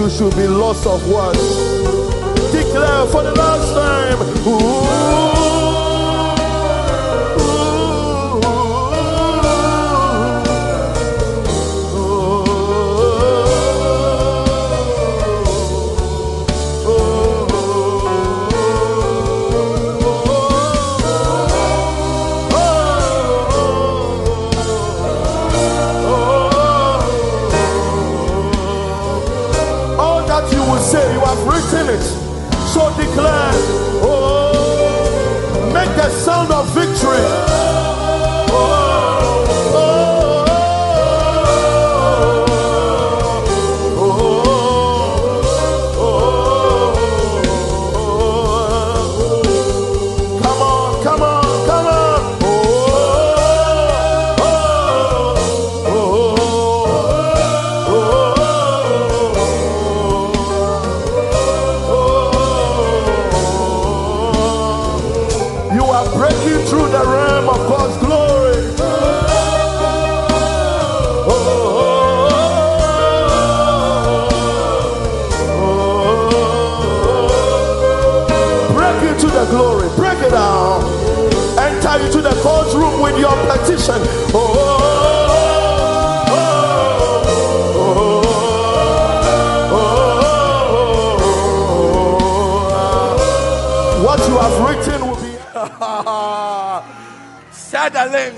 you should be lost of words. Declare for the last time. So declare, oh, make the sound of victory. To the courtroom with your petition. Oh. What you have written will be said a link.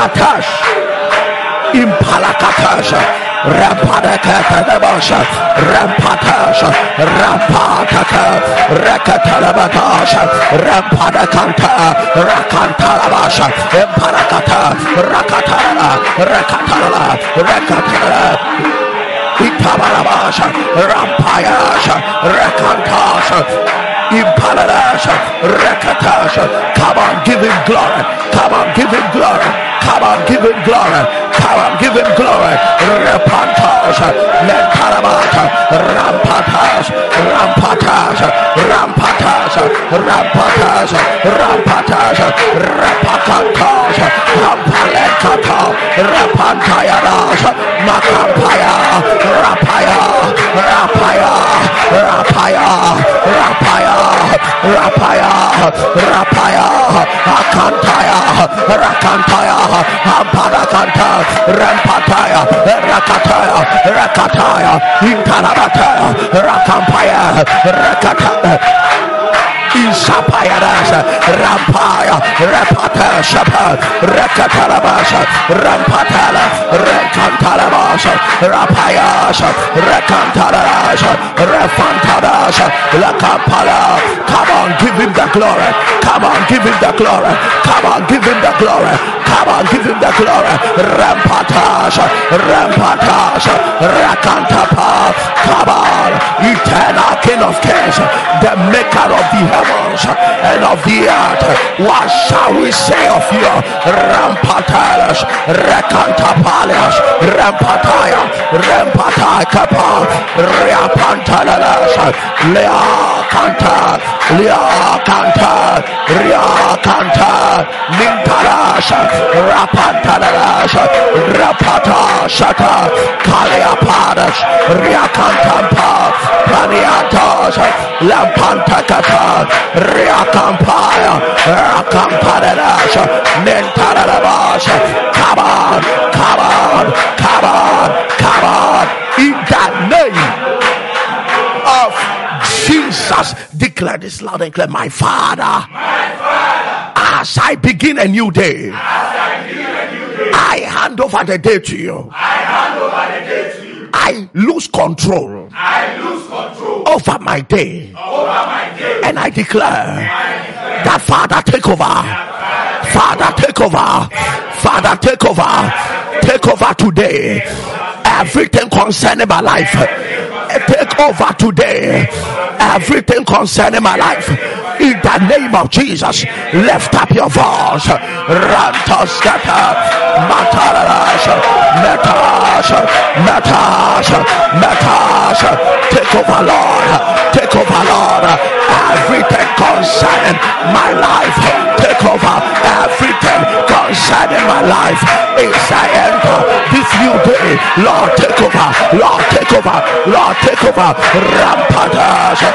Patash Impalakatasha Rampataka Tabasha Rampatasha Rampataka Rakatalabasha Rampadakanta Rakantalabasha Emparakata Rakatala Rakatala Rakatala Itabarabasha, Rampayasha, Rakantasha, Impaladasha, Rakatasha. Come on, give him glory. Come on, give him glory. Come on, give him glory. Come on, give him glory. Rapantasha, Mentarabata, Rampatasha, Rampatasha, Rampatasha, Rampatasha, Rampatasha, Rampatasha, Rampalekata, Rampantayarasha, Makampaya. Rapaya, rapaya, rapaya, rapaya, rapaya, rapaya, akantaya, rakantaya, amparakanta, rampataya, rakataya, rakataya, intarabataya, rakampaya, rakataya. Sapayarasa, Rampaya, Rapata Shapa, Rakatarabasa, Rampatala, Rakantarabasa, Rapayasa, Rakantarasa, Rafantarasa, Lakampala. Come on, give him the glory. Come on, give him the glory. Come on, give him the glory. Come on, give him the glory. Rampatasha, Rampatasha, Rakantapa. Come on, eternal King of Kings, the maker of the heavens and of the earth. What shall we say of you? Rampatalas, Rakantapalas, Rampataya, Rampatakapa, Rapantalalas, Leakanta, Leakanta, Riakanta, Mintalas, Rapantalalas, Rapatasata, Kaliapadas, Riakantampa, Paniatas, Lampantakata, Rakampaya, Rakampadash, Mentarabash. Come on, come on, come on, come on. In the name of Jesus, declare this loud and clear. My Father, as I begin a new day, I hand over the day to you. I lose control. Over my day. And I declare that Father, take over. Father, take over. Father, take over. Take over today. Everything concerning my life. Take over today. Everything concerning my life. In the name of Jesus, lift up your voice. Rantoskata, Matarasha, Natasha, Natasha, Natasha. Take over, Lord. Take over, Lord. Everything concerning my life. Take over. Everything concerning my life. As I enter this new day, Lord, take over. Lord, take over. Lord, take over. Rampatasha,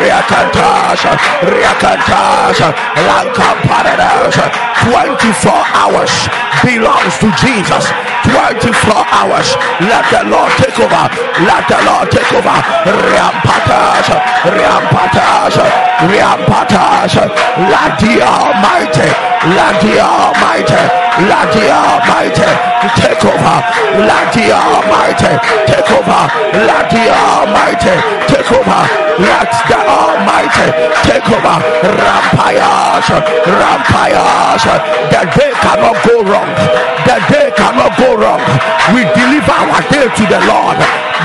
Riakantasha, Riakantasha, Lankamparadasha. 24 hours belongs to Jesus. 24 hours. Let the Lord take over. Let the Lord take over. Rampatasha, Rampatasha, Rampatasha. Let the Almighty, let the Almighty, let the Almighty take over. Let the Almighty take over. Let the Almighty take over. Let the Almighty take over. Rampayasha, Rampayasha. The day cannot go wrong. The day cannot go wrong. We deliver our day to the Lord.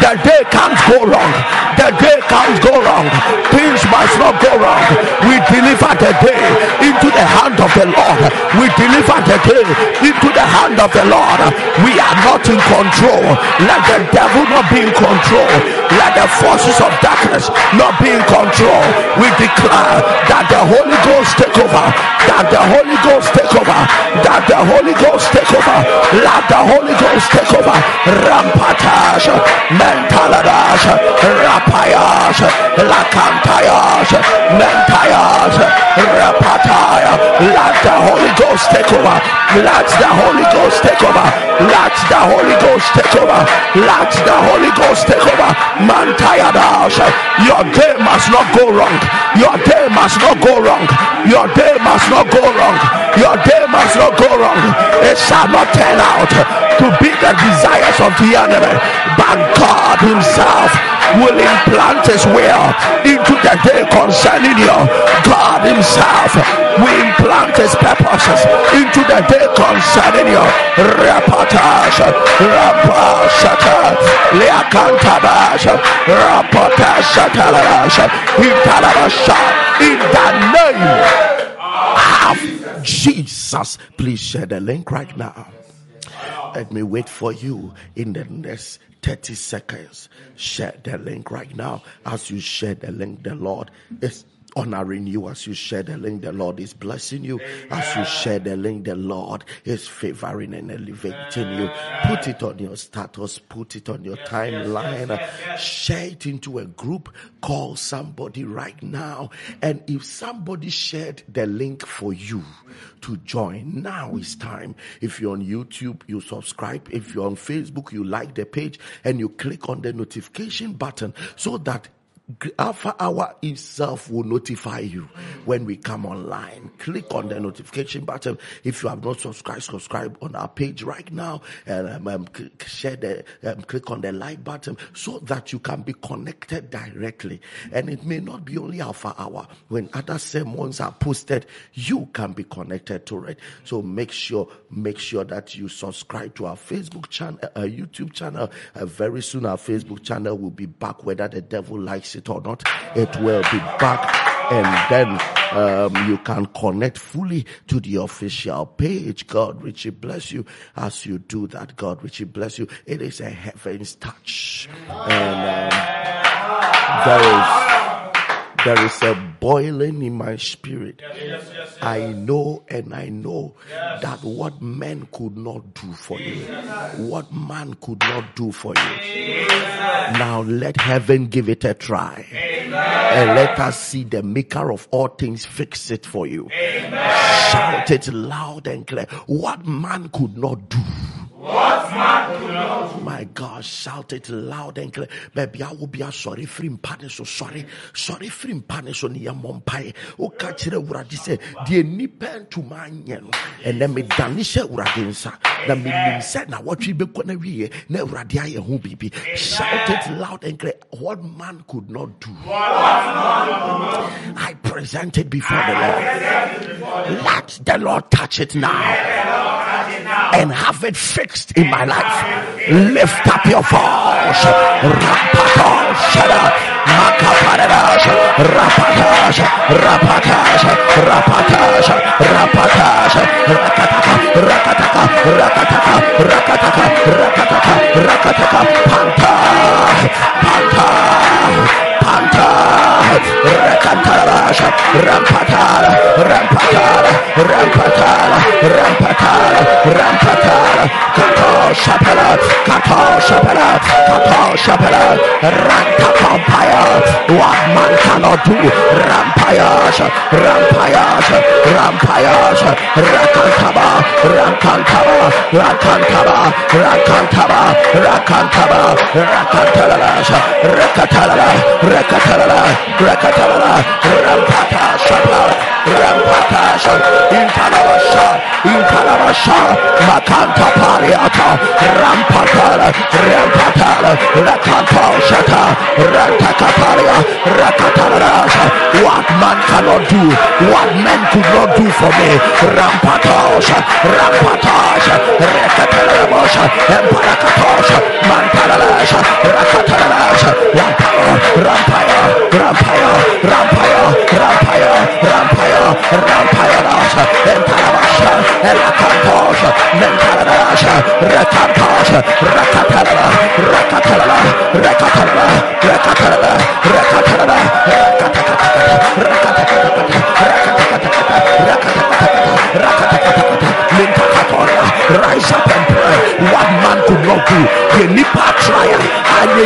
The day can't go wrong. The day can't go wrong. Things must not go wrong. We deliver the day into the hand of the Lord. We deliver the day into the hand of the Lord. We are not in control. Let the devil not be in control. Let the forces of darkness not be in control. We declare that the Holy Ghost take over. That the Holy Ghost take over. That the Holy Ghost take over. Let the Holy Ghost take over. Rampatage, Mentaladas, Rapayas, Lakantayas, Mentayas, Rapataya. Let the Holy Ghost take over. Let the Holy Ghost take over. Let the Holy Ghost take over. Let the Holy Ghost take over. Mantayadash. Your day must not go wrong. Your day must not go wrong. Your day must not go wrong. Your day must not go wrong. It shall not turn out to be the desires of the enemy, but God himself will implant his will into the day concerning you. God himself will implant his purposes into the day concerning you. Reportage, in the name of Jesus. Please share the link right now. Let me wait for you in the next 30 seconds. Share the link right now. As you share the link, the Lord is honoring you. As you share the link, the Lord is blessing you. As you share the link, the Lord is favoring and elevating you. Put it on your status, put it on your timeline. Share it into a group. Call somebody right now. And if somebody shared the link for you to join, now is time. If you're on YouTube, you subscribe. If you're on Facebook, you like the page and you click on the notification button so that Alpha Hour itself will notify you when we come online. Click on the notification button. If you have not subscribed, subscribe on our page right now, and share the click on the like button so that you can be connected directly. And it may not be only Alpha Hour. When other sermons are posted, you can be connected to it. So make sure that you subscribe to our Facebook channel, our YouTube channel. Very soon, our Facebook channel will be back, whether the devil likes it or not, it will be back. And then you can connect fully to the official page. God richly bless you as you do that. God richly bless you. It is a heaven's touch, and there is a boiling in my spirit. Yes. I know yes, that what men could not do for Jesus, you, what man could not do for you. Jesus. Now let heaven give it a try. Amen. And let us see the maker of all things fix it for you. Amen. Shout it loud and clear. What man could not do. What man could not do. My God, shout it loud and clear. Baby, I will be a sorry free partner, so sorry free partner, so near Mumbai. Oh, catch the word, he said, the nippel to my yen, and then me Danisha Uradinsa. The meaning said, now what we be going to be, never die a home baby. Shout it loud and clear. What man could not do. I present it before the Lord. Let the Lord touch it now and have it fixed in my life. Lift up your voice. Rapatage, Makaparadash, Rapatage, Rapatage, Rapatage, Rapatage, Rakataka, Rakataka, Rakataka, Rakataka, Rakataka, Rakataka, Panta, Panta, Panta, Rakatarash, Rampatara, Rampatara, Rampatara, Rampatara, Rampatara, Kato Shapala, Ranka Vampire, what man cannot do, Rampires, what man cannot do, what men could not do for me. Rampatage, Rekatarabosha, Emparakatosha, Mantaralaja, Rakataraja, Rampire, Entarabasha, Erakatosha, Mentaralaja, Rekatasha, Rise up and pray. What man could not do, the Nipah trial. In the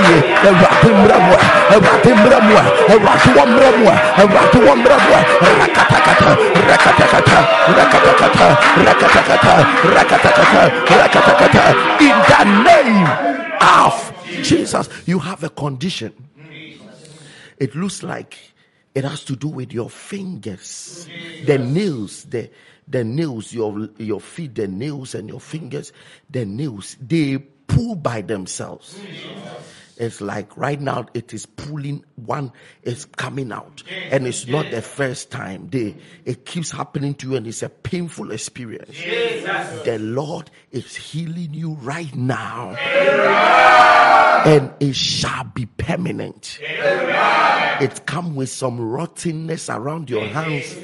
name of Jesus, you have a condition. It looks like it has to do with your fingers, the nails, the the nails, your feet, the nails and your fingers, the nails, they pull by themselves. Jesus. It's like right now it is pulling, one is coming out. Yes. And it's not the first time. It keeps happening to you and it's a painful experience. Jesus. The Lord is healing you right now. Amen. And it shall be permanent. Amen. It comes with some rottenness around your hands,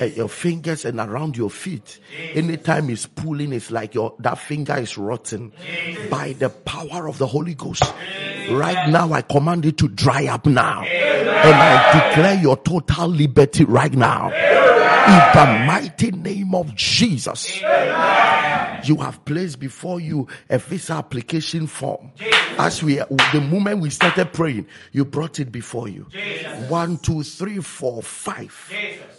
at your fingers and around your feet. Anytime it's pulling, it's like that finger is rotten. By the power of the Holy Ghost, right now I command it to dry up now. And I declare your total liberty right now. In the mighty name of Jesus. You have placed before you a visa application form. As the moment we started praying, you brought it before you. 1, 2, 3, 4, 5.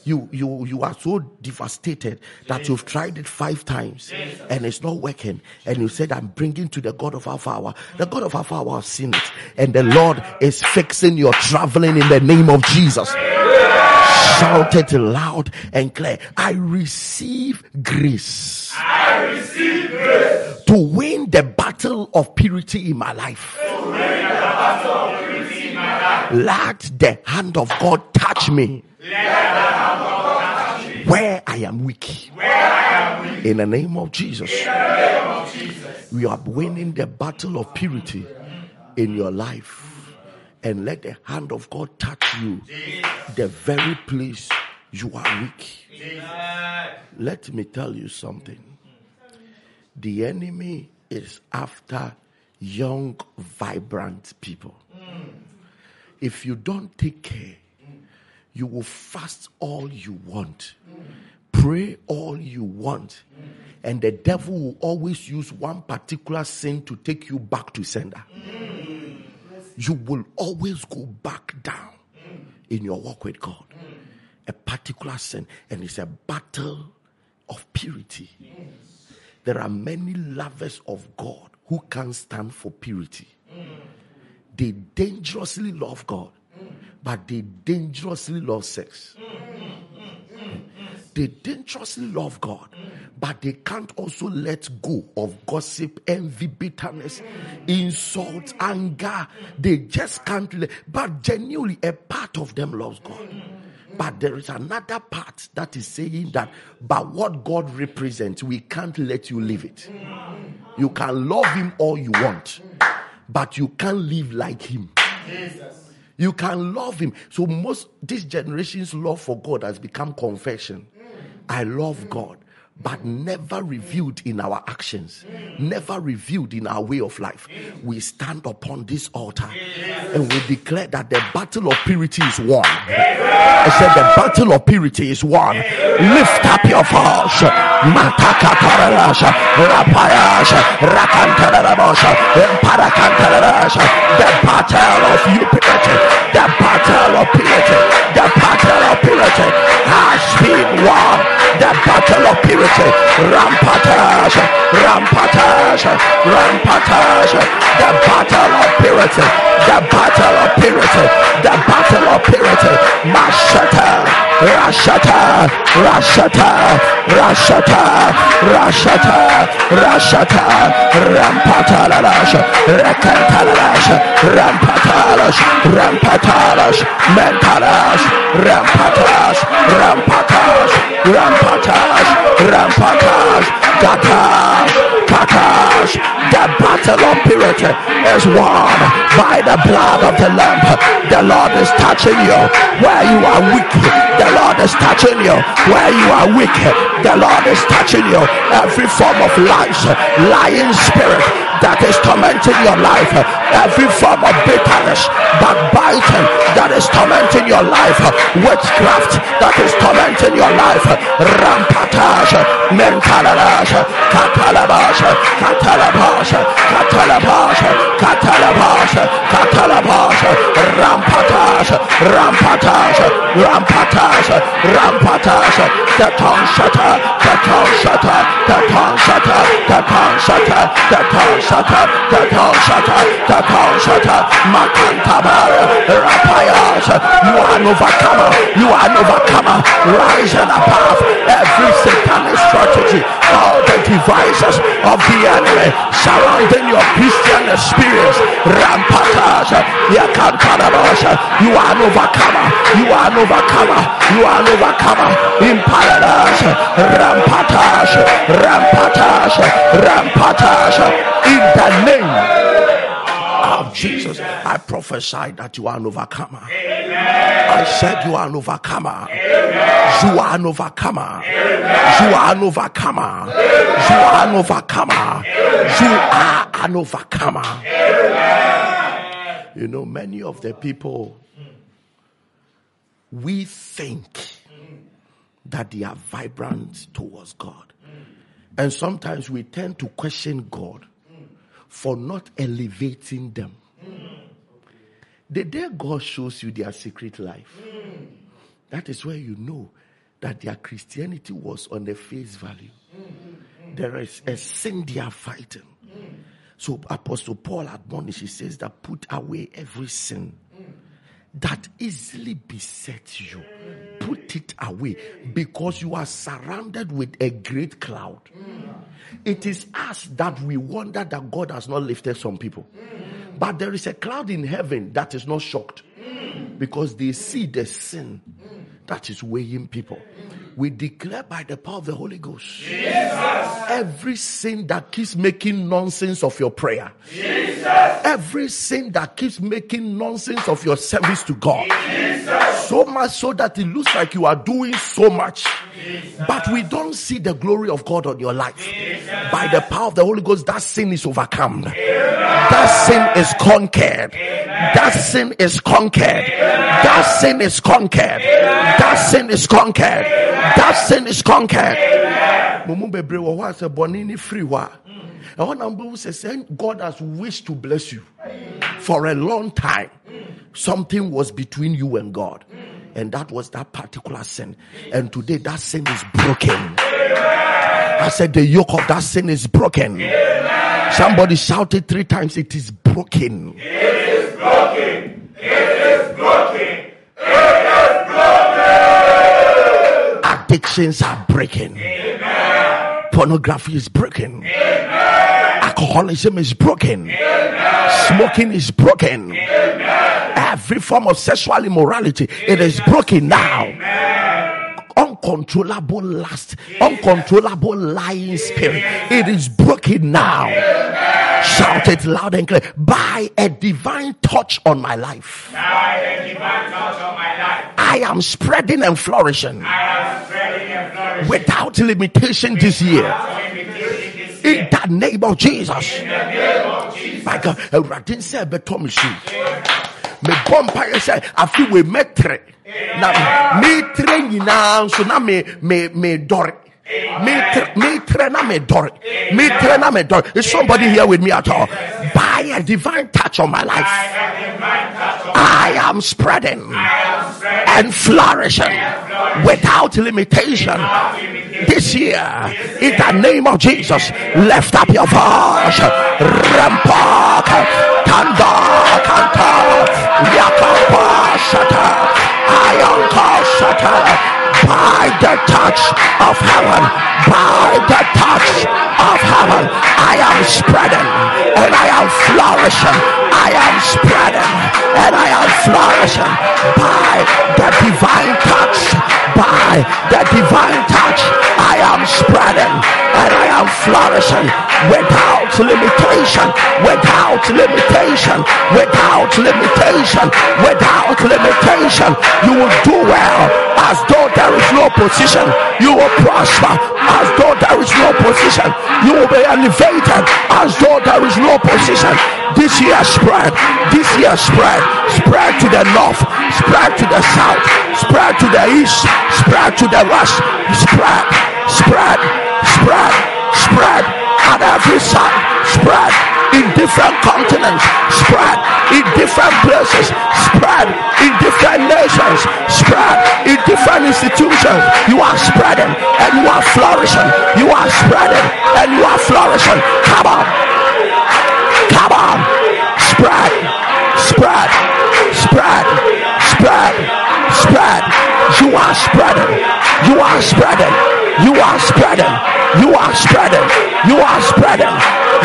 You are so devastated that you've tried it 5 times and it's not working. And you said, I'm bringing to the God of Alpha Hour. The God of Alpha Hour has seen it. And the Lord is fixing your traveling in the name of Jesus. Shout it loud and clear. I receive grace. I receive grace to win the battle of purity in my life. Let the hand of God touch me. Where I am weak. In the name of Jesus. We are winning the battle of purity in your life. And let the hand of God touch you, the very place you are weak. Let me tell you something. The enemy is after young, vibrant people. If you don't take care, you will fast all you want, pray all you want, and the devil will always use one particular sin to take you back to sender. You will always go back down in your walk with God. A particular sin. And it's a battle of purity. Yes. There are many lovers of God who can't stand for purity. They dangerously love God. But they dangerously love sex. They dangerously love God. But they can't also let go of gossip, envy, bitterness, insult, anger. They just can't. But genuinely, a part of them loves God. But there is another part that is saying that, but what God represents, we can't let you live it. You can love him all you want, but you can't live like him. You can love him. So this generation's love for God has become confession. I love God. But never revealed in our actions, never revealed in our way of life. We stand upon this altar and we declare that the battle of purity is won. I said the battle of purity is won. Lift up your voice. The battle of purity, the battle of purity, the battle of purity has been won. The battle of purity, rampatage, the battle of purity, the battle of purity, mashata, rampatage, rampatage, mentalash, rampatage, katash. The battle of purity is won by the blood of the Lamb. The Lord is touching you where you are weak. The Lord is touching you where you are weak. The Lord is touching you. Every form of lying spirit that is tormenting your life, every form of bitterness, backbiting that is tormenting your life, witchcraft that is tormenting your life, rampatage, mentalash, catalabash, rampatage, the tongue shutter, You are an overcomer. You are an overcomer. Rise and above every satanic strategy, all the devices of the enemy surrounding your Christian experience. Rampatas. You are an overcomer. You are an overcomer. You are an overcomer. In paradise. Rampatas. Rampatas. Rampatas. In the name of Jesus, I prophesy that you are an overcomer. I said you are an overcomer. You are an overcomer. You are an overcomer. You are an overcomer. You are an overcomer. You know, many of the people, we think that they are vibrant towards God. And sometimes we tend to question God for not elevating them. The day God shows you their secret life, that is where you know that their Christianity was on the face value. There is a sin they are fighting. So Apostle Paul admonishes, he says that put away every sin that easily besets you. Put it away, because you are surrounded with a great cloud. It is us that we wonder that God has not lifted some people. But there is a cloud in heaven that is not shocked, because they see the sin that is weighing people. We declare by the power of the Holy Ghost, Jesus, every sin that keeps making nonsense of your prayer, Jesus, every sin that keeps making nonsense of your service to God, Jesus, so much so that it looks like you are doing so much, Jesus, but we don't see the glory of God on your life. Jesus. By the power of the Holy Ghost, that sin is overcome. Amen. That sin is conquered. Amen. That sin is conquered. Amen. That sin is conquered. Amen. That sin is conquered. Amen. That sin is conquered. God has wished to bless you for a long time. Something was between you and God, and that was that particular sin. And today, that sin is broken. I said, the yoke of that sin is broken. Somebody shouted 3 times, it is broken. It is broken. It is broken. Addictions are breaking. Amen. Pornography is broken. Amen. Alcoholism is broken. Amen. Smoking is broken. Amen. Every form of sexual immorality, amen, it is broken now. Amen. Uncontrollable lust, amen, uncontrollable lying spirit, amen, it is broken now. Amen. Shout it loud and clear. By a divine touch on my life, by a divine touch on my life, I am spreading and flourishing. Without limitation this year. In the name of Jesus. My God, Radin said, me bumpire say, I feel we met three. Now, me train now, so now me door. Me train now me door. Me train now me door. Is somebody here with me at all? By a divine touch on my life, I am spreading and flourishing. Without limitation this year, in the name of Jesus. Lift up your voice. Rampa Tanda Kanta Yakapa Shata Ayanka Shata. By the touch of heaven, by the touch of heaven, I am spreading and I am flourishing. I am spreading and I am flourishing by the divine touch. By the divine touch, I am spreading and I am flourishing without limitation, without limitation, without limitation, without limitation. You will do well as though there is no position. You will prosper as though there is no position. You will be elevated as though there is no position. This year spread. This year spread. Spread to the north. Spread to the south. Spread to the east. Spread to the west. Spread. Spread. Spread. Spread. On every side. Spread. In different continents. Spread. In different places. Spread. In different nations. Spread. In different institution, you are spreading and you are flourishing. You are spreading and you are flourishing. Come on, come on, spread, spread, spread, spread, spread. You are spreading, you are spreading, you are spreading, you are spreading, you are spreading.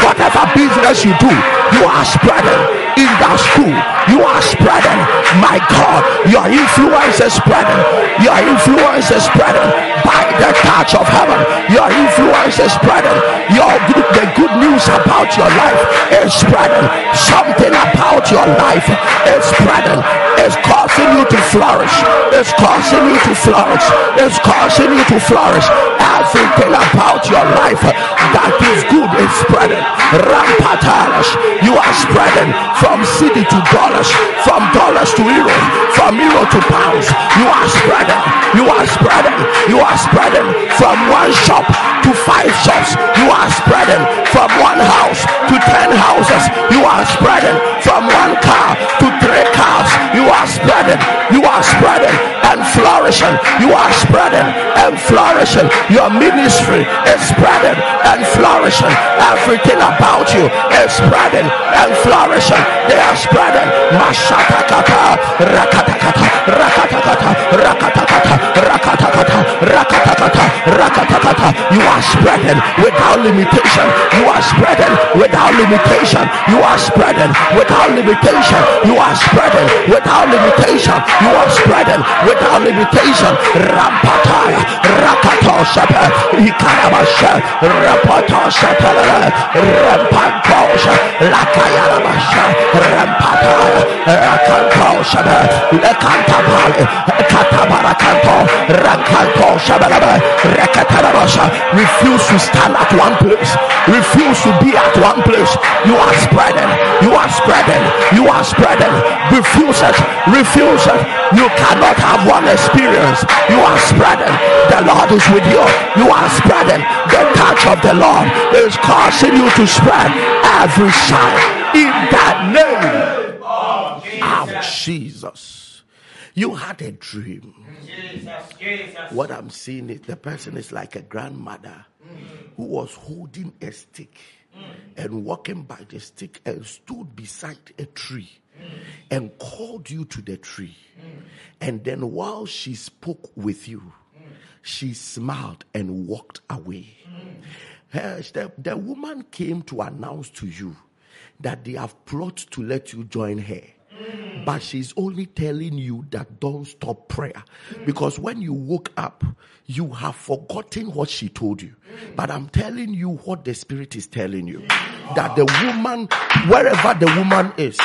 Whatever business you do, you are spreading. In that school, you are spreading. My God, your influence is spreading. Your influence is spreading by the touch of heaven. Your influence is spreading. The good news about your life is spreading. Something about your life is spreading. It's causing you to flourish. It's causing you to flourish. It's causing you to flourish. Everything about your life that is good is spreading. Rampatalash, you are spreading from city to dollars, from dollars to euros, from euro to pounds. You are spreading, you are spreading, you are spreading from one shop to five shops. You are spreading from one house to 10 houses. You are spreading from one car to 3 cars. You are spreading, you are spreading and flourishing. You are spreading and flourishing. Your ministry is spreading and flourishing. Everything about you is spreading and flourishing. They are spreading. Mashatakata, rakatakata, rakatakata, rakatakata, rakatakata, rakatakata, rakatakata. You are spreading without limitation. You are spreading without limitation. You are spreading without limitation. You are spreading without limitation. You are spreading without limitation. Rampataya, rakatosapa, ikarabasha, rapatosapa, rampantosha, lakayarabasha, rampataya, rakantosapa, lekantabale, katabarakantosapa, rakantosapa. Refuse to stand at one place. Refuse to be at one place. You are spreading. You are spreading. You are spreading. Refuse it. Refuse it. You cannot have one experience. You are spreading. The Lord is with you. You are spreading. The touch of the Lord is causing you to spread every side. In the name of Jesus. You had a dream. Jesus, Jesus. What I'm seeing is the person is like a grandmother who was holding a stick and walking by the stick and stood beside a tree and called you to the tree. And then while she spoke with you, she smiled and walked away. The woman came to announce to you that they have plotted to let you join her. But she's only telling you that don't stop prayer. Because when you woke up, you have forgotten what she told you. But I'm telling you what the Spirit is telling you. That the woman, wherever the woman is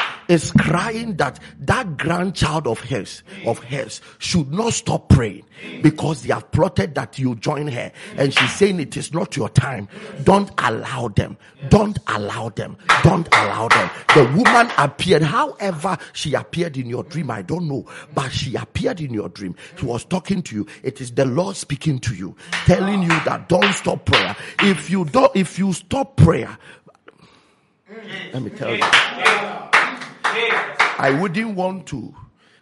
crying that grandchild of hers should not stop praying because they have plotted that you join her. And she's saying it is not your time. Don't allow them. Don't allow them. Don't allow them. The woman appeared. However she appeared in your dream, I don't know. But she appeared in your dream. She was talking to you. It is the Lord speaking to you, telling you that don't stop prayer. If you stop prayer, let me tell you. I wouldn't want to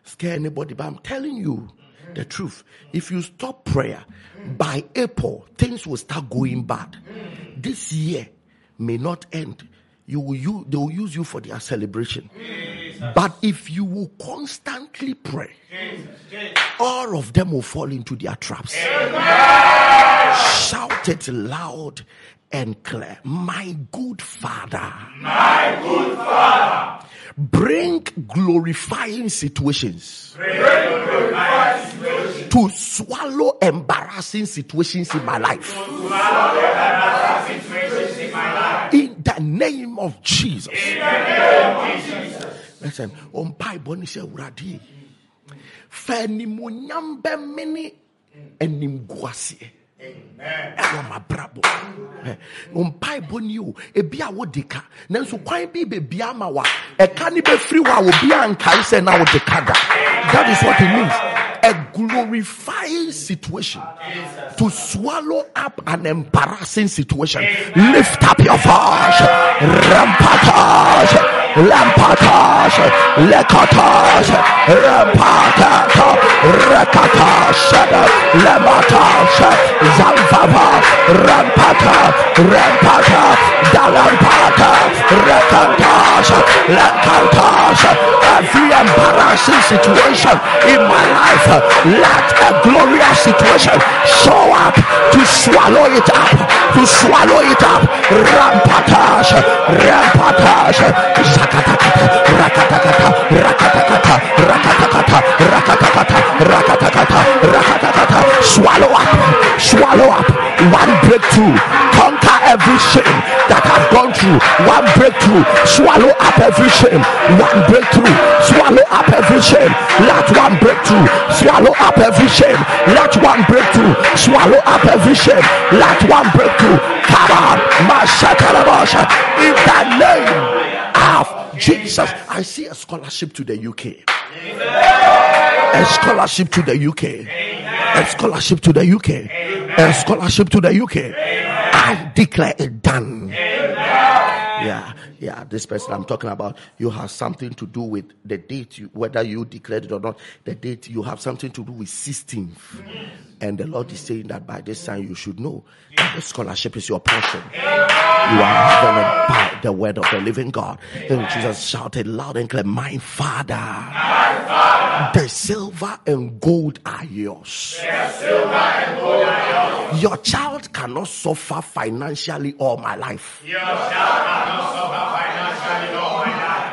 scare anybody, but I'm telling you the truth. If you stop prayer, by April, things will start going bad. This year may not end. They will use you for their celebration. Jesus. But if you will constantly pray, Jesus. All of them will fall into their traps. Jesus. Shout it loud and clear. My good Father. My good Father. Bring glorifying situations. To swallow embarrassing situations in my life. In the name of Jesus. Listen, on Bible say uradi. Fenimunyam bemini enimguasie. Amen. That is what it means. A glorifying situation to swallow up an embarrassing situation. Lift up your voice. Rampatage. Lampatash, Lekatash, Rampatata, Rekatash, Lamatash, Zamfava, Rampata, Rampata, Dalampata, Rekantash, Lekantash. Every embarrassing situation in my life, let a glorious situation show up to swallow it up, to swallow it up. Rampatash, Rampatash, Zakatakata, Rakatakata, Rakatakata, Rakatakata, Rakatakata, Rakatakata, Rakatakata. Swallow up, swallow up. One breakthrough, conquer every shame that I've gone through. One breakthrough, swallow up every shame. One breakthrough, swallow up every shame. Let one breakthrough, swallow up every shame. Let one breakthrough, swallow up every shame. Let one breakthrough. In the name of Jesus. I see a scholarship to the UK. A scholarship to the UK. A scholarship to the UK. A scholarship to the UK. I declare it done. Yeah, this person I'm talking about, you have something to do with the date, whether you declared it or not. The date, you have something to do with 16th. Yes. And the Lord is saying that by this time you should know that the scholarship is your portion. Yes. You are going by the word of the living God. Yes. Then Jesus shouted loud and clear, "My Father, my Father, the silver and gold are yours." Yes, silver and gold are yours. Your child cannot suffer financially all my life. Your child cannot suffer.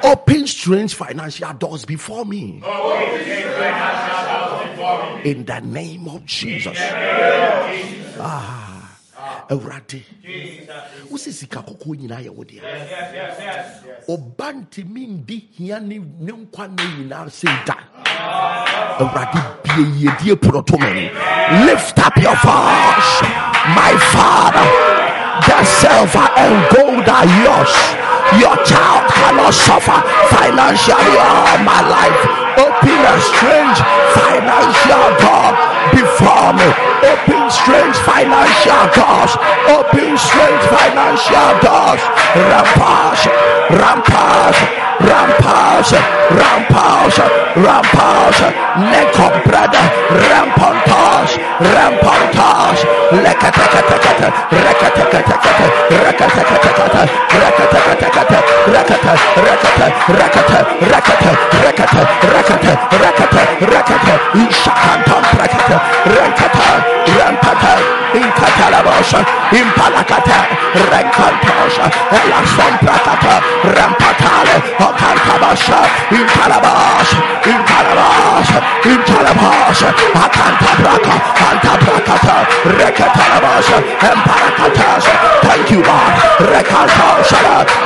Open strange financial doors before me. In the name of Jesus. Ah, Eurati. Yes. Obanti mindi hiani nkwane yina senta. Eurati biye die protomeni. Lift up your voice. My Father, the silver and gold are yours. Your child cannot suffer financially all my life. Open a strange financial door before me. Open strange financial doors. Open strange financial doors. Rampage, rampage, rampage, rampage, rampage. Neck of bread, rampontage, rampontage. Lekatekatekatek, rekatekatekatek, rekatekatekatek, rekatekatekatek. Rakata, rakata, rakata, rakata, rakata, rakata, rakata, rakata, ishakanta, rakata, rakata, rampata, inkatalabasha, impalakata, rankantosha, elaxon prakata, rampatale, okantabasha, intalabasha, intalabasha, intalabasha, akantabraka, antabrakata, rekatalabasha, empalakatasha. Thank you, God. Rekantasha,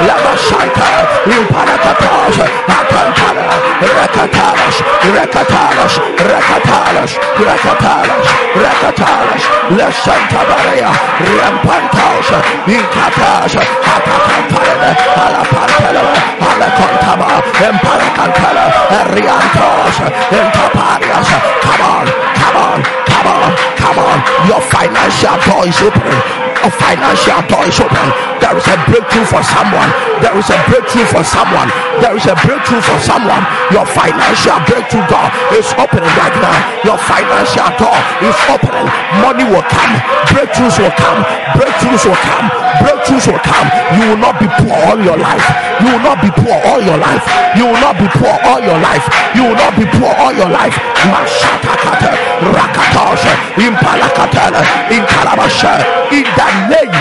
labasha. Imparatash, Atantala, Rakatalash, Rakatalash, Rakatalash, Rakatalash, Rakatalash, La Santa Maria, Rampantash, Inkatash, Atatantala, Alapantala, Alacontama, Emparacantala, Ariantosh, Entaparias. Come on, come on, come on, come on. Your financial door is open. A financial door is open. There is a breakthrough for someone. There is a breakthrough for someone. There is a breakthrough for someone. Your financial breakthrough door is opening right now. Your financial door is opening. Money will come. Breakthroughs will come. Breakthroughs will come. Breakthroughs will come. You will not be poor all your life. You will not be poor all your life. You will not be poor all your life. You will not be poor all your life. Mashatakata, Rakatosha, Impalakatana, Inkalabasha, in the name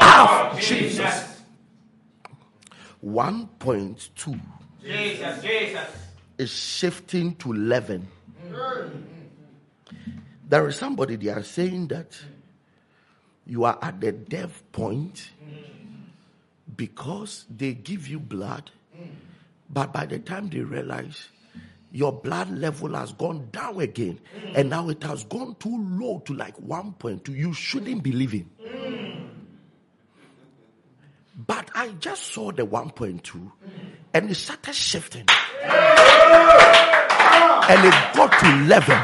of Jesus. 1.2 Jesus is shifting to 11. There is somebody there saying that you are at the death point because they give you blood, but by the time they realize your blood level has gone down again, and now it has gone too low to like 1.2. You shouldn't be living. But I just saw the 1.2 and it started shifting. And it got to 11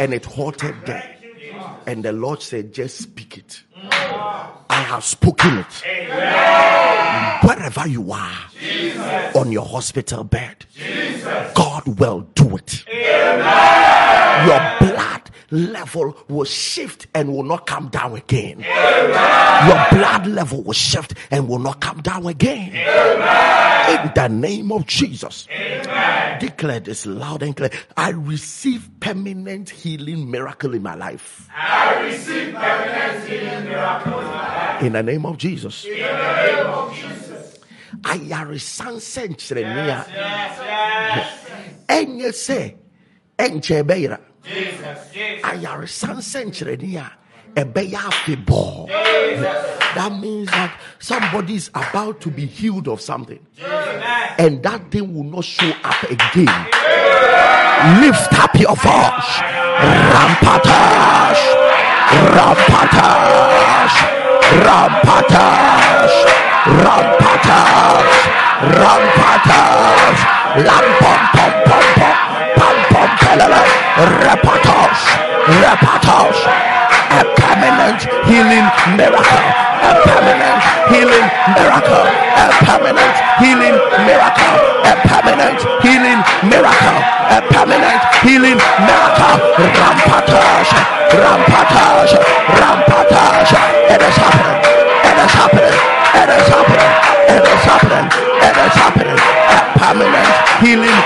and it halted there. And the Lord said, just speak it. I have spoken it. Amen. Wherever you are, Jesus. On your hospital bed, Jesus. God will do it. Amen. Your blood level will shift and will not come down again. Amen. Your blood level will shift and will not come down again. Amen. In the name of Jesus. Amen. Declare this loud and clear. I receive permanent healing miracle in my life. I receive permanent healing miracle in my life. In the name of Jesus. In the name of Jesus. Ayare sansen chrenia. Yes. Enye se enche beira. Jesus, Jesus. Ayare sansen chrenia. That means that somebody is about to be healed of something. And that thing will not show up again. Lift up your voice. Rampatash. Rampatash. Rampatash. Rampatash. Rampatash. Rampatash. Rampatash. A permanent healing miracle. A permanent healing miracle. A permanent healing miracle. A permanent healing miracle. A permanent healing miracle. Rampatash. Rampatash. Rampatash. It is happening. It is happening. It is happening. It is happening. It is happening. A permanent healing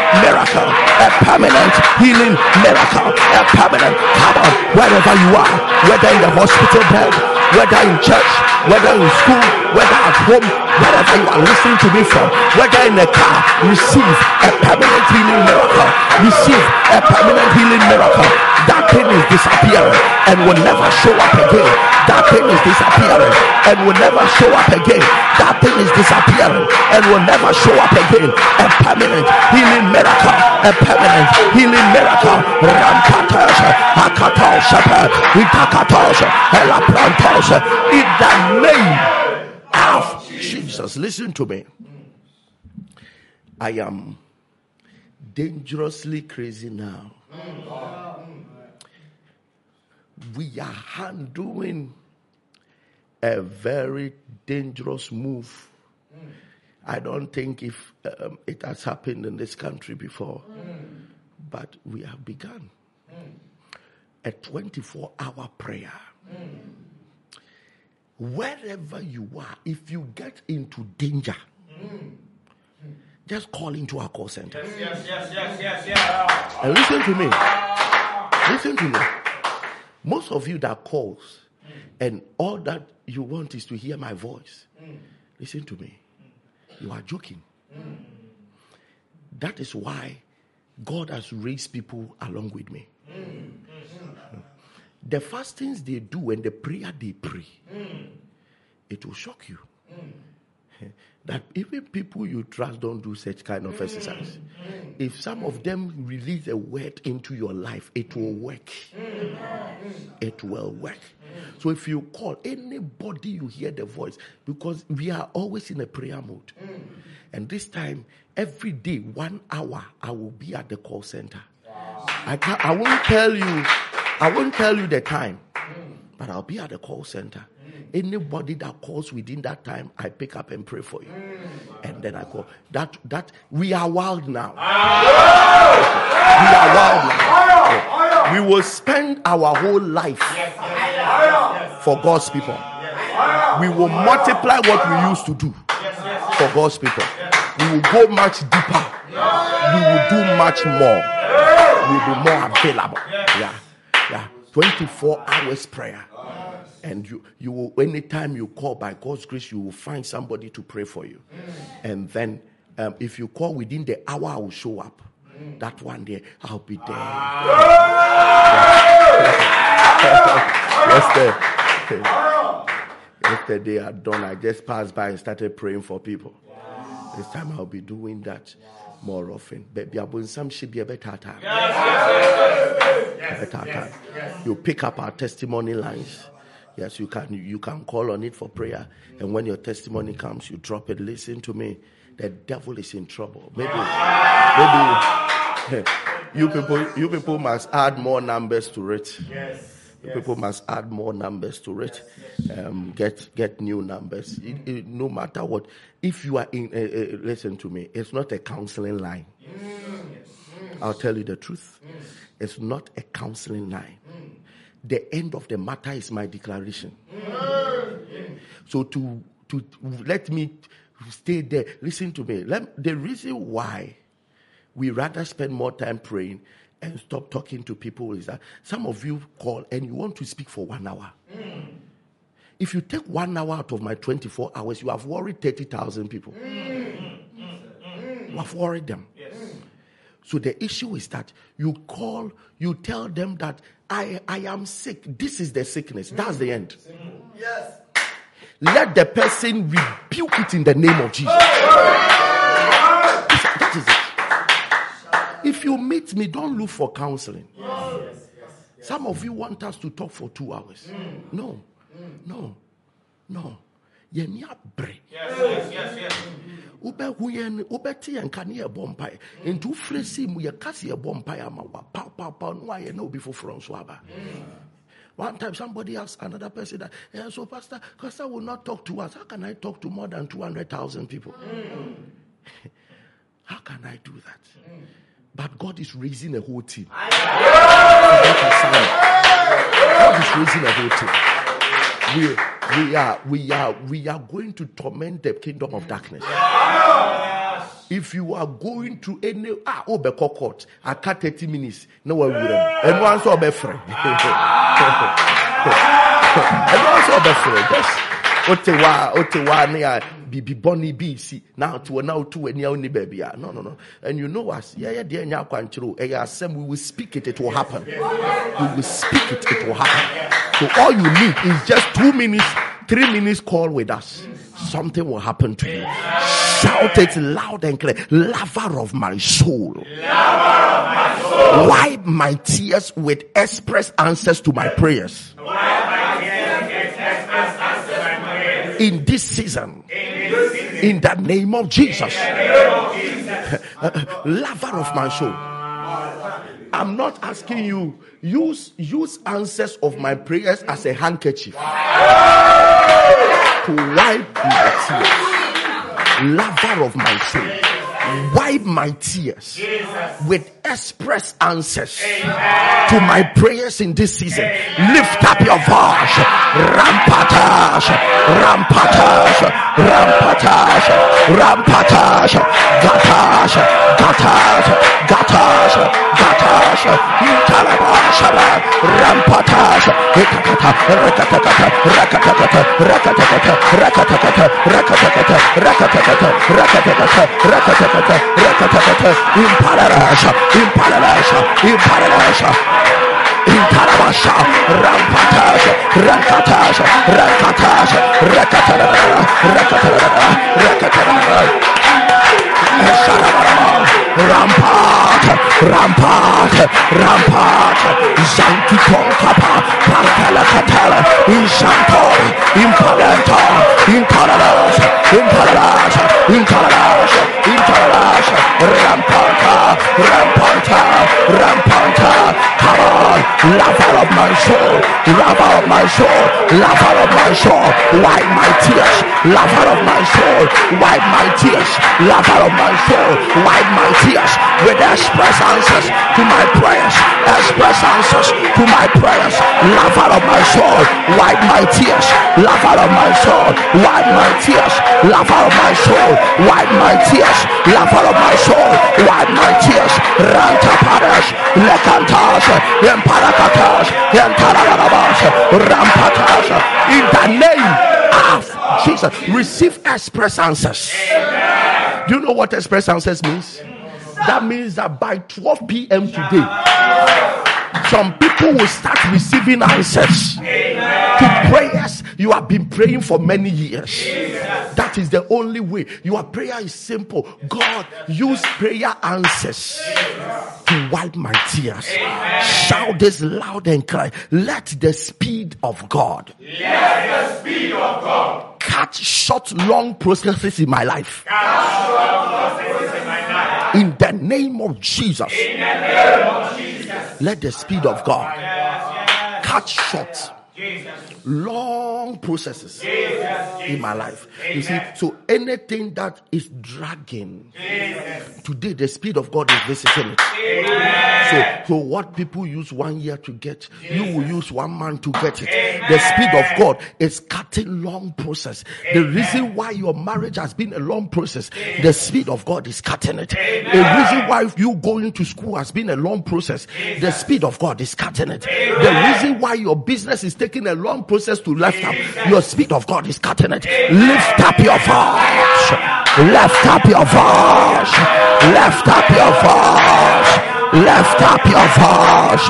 miracle. A permanent healing miracle. A permanent. Come on, wherever you are, whether in the hospital bed, whether in church, whether in school, whether at home, wherever you are listening to me from, whether in a car, receive a permanent healing miracle. Receive a permanent healing miracle. That pain is disappearing and will never show up again. That pain is disappearing and will never show up again. That pain is disappearing and will never show up again. A permanent healing miracle. A permanent healing miracle. Rampatash, Hakatosh, Itakatosh, Elaprantosh. In the name of Jesus. Listen to me. I am dangerously crazy now. We are handling a very dangerous move. I don't think if it has happened in this country before, but we have begun a 24-hour prayer. Wherever you are, if you get into danger, just call into our call center. Yes, yes, yes, yes, yes, yes. And listen to me. Listen to me. Most of you that calls and all that you want is to hear my voice. Listen to me. You are joking. That is why God has raised people along with me. The fastings they do and the prayer they pray, it will shock you. That even people you trust don't do such kind of exercise. If some of them release a word into your life, it will work. It will work. So if you call anybody, you hear the voice, because we are always in a prayer mode. And this time, every day, 1 hour, I will be at the call center. I won't tell you the time, but I'll be at the call center. Anybody that calls within that time, I pick up and pray for you. And then I call. That we are wild now. We are wild now. We will spend our whole life for God's people. We will multiply what we used to do for God's people. We will go much deeper. We will do much more. We will be more available. Yeah. 24 hours prayer. And you will, anytime you call, by God's grace, you will find somebody to pray for you. And then if you call within the hour, I will show up. That one day, I'll be there. Yesterday at dawn, I just passed by and started praying for people. Wow. This time, I'll be doing that more often. You pick up our testimony lines. Yes, you can call on it for prayer. And when your testimony comes, you drop it. Listen to me. The devil is in trouble. Maybe you people must add more numbers to it. Yes. Yes. People must add more numbers to it, yes. Get new numbers. Mm-hmm. It, no matter what, if you are in, listen to me, it's not a counseling line. Yes. Yes. I'll tell you the truth. Yes. It's not a counseling line. Mm. The end of the matter is my declaration. Mm. Yes. So to let me stay there, listen to me. The reason why we rather spend more time praying and stop talking to people is that some of you call and you want to speak for 1 hour. Mm. If you take 1 hour out of my 24 hours, you have worried 30,000 people. Mm. Mm. You have worried them. Yes. So the issue is that you call, you tell them that I am sick. This is the sickness. Mm. That's the end. Mm. Yes. Let the person rebuke it in the name of Jesus. That is it. If you meet me, don't look for counseling. Yes, yes, yes. Some of you want us to talk for 2 hours. Mm. No, mm. no. Yes, yes, yes. One time somebody asked another person that, yeah, so Pastor will not talk to us. How can I talk to more than 200,000 people? Mm. How can I do that? Mm. But God is raising a whole team. God is raising a whole team. We are going to torment the kingdom of darkness. Yes. If you are going to any court, I cut 30 minutes. No one would. And one saw my friend. Yes. Be bonny BC now to a new baby. No. And you know us, we will speak it, it will happen. We will speak it, it will happen. So all you need is just 2 minutes, 3 minutes call with us. Something will happen to you. Shout it loud and clear. Lover of my soul. Wipe my tears with express answers to my prayers. In this season. In the name of Jesus. Lover of my soul. I'm not asking you, use answers of my prayers as a handkerchief. To wipe my tears. Lover of my soul. Wipe my tears with express answers to my prayers in this season. Lift up your voice. Rampatage. Gatash. Rampatage. Lover of my soul, wipe my tears. Lover of my soul, wipe my tears. Lover of my soul, wipe my tears. With express answers to my prayers. Express answers to my prayers. Lover of my soul, wipe my tears. Lover of my soul, wipe my tears. Lover of my soul, wipe my tears. Lover of my soul, wipe my tears. Rantapadas, lekantas, emparakatas, empararabas, rampatas. In the name of Jesus, receive express answers. Do you know what express answers means? That means that by 12 p.m. today, some people will start receiving answers. Amen. To prayers you have been praying for many years. Jesus. That is the only way. Your prayer is simple. God, use prayer answers to wipe my tears. Amen. Shout this loud and cry. Let the speed of God. Let the speed of God. Cut short, long processes in my life. Cut short, long processes in my life. In the name of Jesus. Let the speed of God cut short long processes in my life. You see, so anything that is dragging, today the Spirit of God is visiting it. So what people use 1 year to get, you will use 1 month to get it. The Spirit of God is cutting long process. The reason why your marriage has been a long process, the Spirit of God is cutting it. The reason why you going to school has been a long process, the Spirit of God is cutting it. The reason why your business is taking a long process to lift up, your Spirit of God is cutting it. Lift up your voice. Lift up your voice. Lift up your voice. Lift up your voice.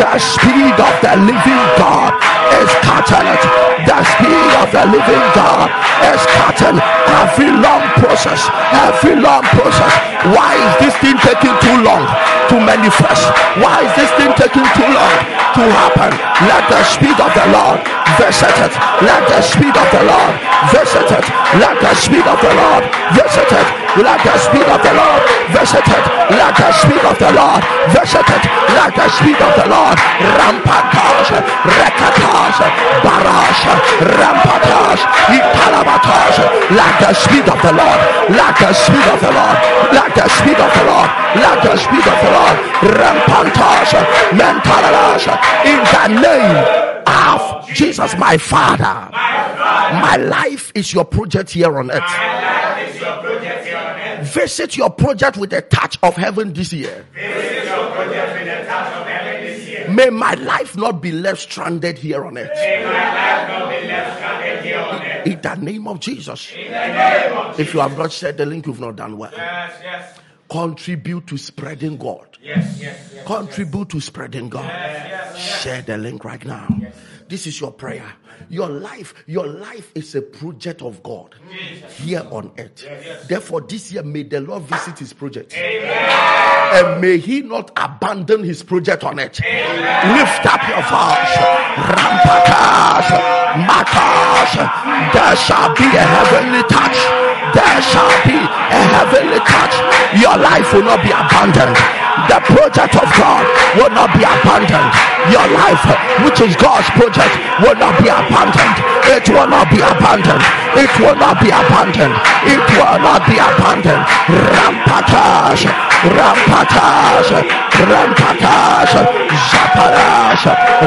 The Spirit of the living God is cutting it. The Spirit of the living God is cutting every long process. Every long process. Why is this thing taking too long to manifest? Why is this thing taking too long to happen? Let the Spirit of the Lord visit it. Let the Spirit of the Lord visit it. Let the Spirit of the Lord visit it. Let the Spirit of the Lord visit it. Let the Spirit of the Lord visit it. Let the Spirit of the Lord rampatage, rekatage, barrage, rampatage, italabatage. Let the Spirit of the Lord, let the Spirit of the Lord, let the Spirit of the Lord, let the Spirit of the Lord rampatage, mentalage. In the name of Jesus, my Father, my life is your project here on earth. Visit your project with a touch of heaven this year. May my life not be left stranded here on earth. In the name of Jesus. If you have not shared the link, you've not done well. Contribute to spreading God. Yes, contribute to spreading God. Share the link right now. This is your prayer. Your life is a project of God here on earth. Therefore, this year may the Lord visit his project. And may he not abandon his project on earth. Lift up your voice. Rampatage, matage. There shall be a heavenly touch. There shall be a heavenly touch. Your life will not be abandoned. The project of God will not be abandoned. Your life, which is God's project, will not be abandoned. It will not be abandoned. It will not be abandoned. It will not be abandoned. Rampatage, rampatage, rampatage, zaparash,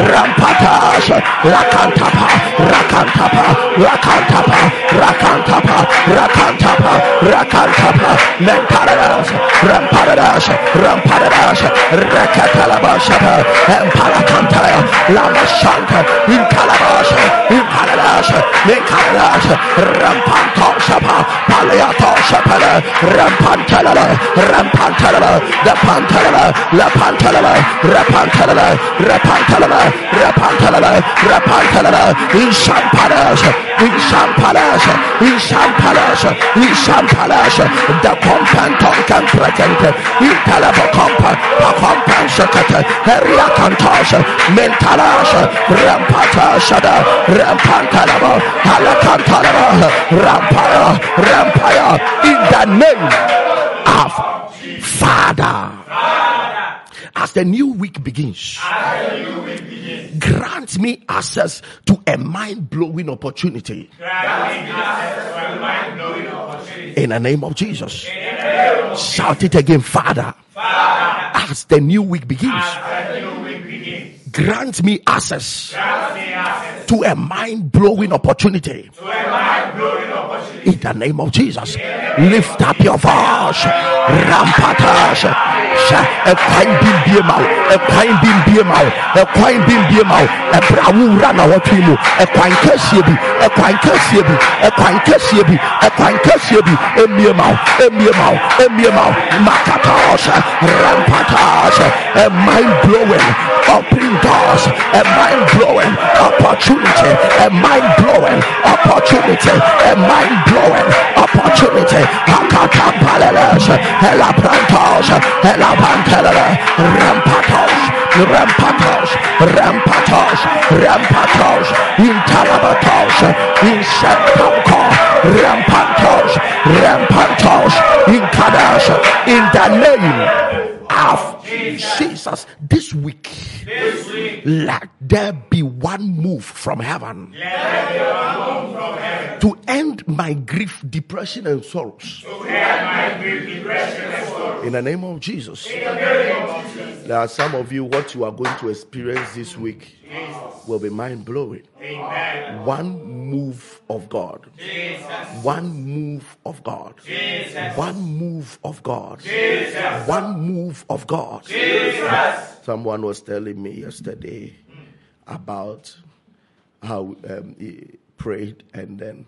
rampatage, rakantapa, rakantapa, rakantapa, rakantapa, rakantapa, rakantapa, mentarash, ramparash, ramparash. Rakatalabashata, Emparacantaya, Lama Shanta, Incalabasha, Incalalasha, Nicalasha, Rampanto Shapa, Paleato Shapala, Rampantala, Rampantala, the Pantala, La Pantala, Rapantala, Rapantala, Rapantala, Rapantala, in Shampalasha, in Shampalasha, in Shampalasha, in Shampalasha, the Companton can pretend, in Calabacom. Shakata, Heriakantasha, Mentalasha, Rampatashada, Rampantalaba, Halakantalaba, Rampire, Rampire, in the name of Father. As the new week begins, grant me access to a mind-blowing opportunity. In the name of Jesus. Shout it again, Father. As the new week begins, grant me access to a mind-blowing opportunity. In the name of Jesus. Lift up your voice. Rampatage. A coin beam beam out. A coin beam beam out. A coin beam beam out. A brawu rana watimu. A coin kesiebi. A coin kesiebi. A coin kesiebi. A coin kesiebi. A beam out. A beam out. A beam out. Makatage. Rampatage. A mind-blowing opening doors. A mind-blowing opportunity. A mind-blowing opportunity. A mind-blowing opportunity. Hakatampalash, Helaprantosh, Helapantala, Rampatosh, Rampatosh, Rampatosh, Rampatosh, Intalabatosh, Insetamko, Rampantosh, Rampantosh, Inkadash, in the name of Jesus, this week, let there be one move from heaven to end my grief, depression, and sorrows. In the name of Jesus. There are some of you, what you are going to experience this week will be mind-blowing. Amen. One move of God. Jesus. Someone was telling me yesterday about how he prayed and then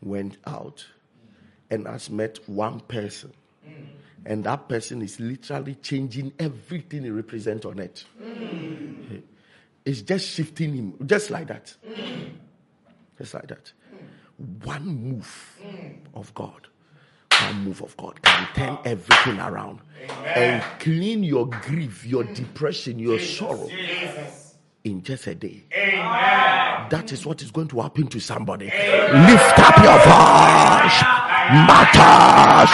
went out and has met one person. And that person is literally changing everything he represents on it. It's just shifting him, just like that. One move of God. One move of God can turn everything around. Amen. And clean your grief, your depression, your sorrow in just a day. Amen. That is what is going to happen to somebody. Amen. Lift up your voice. Matters.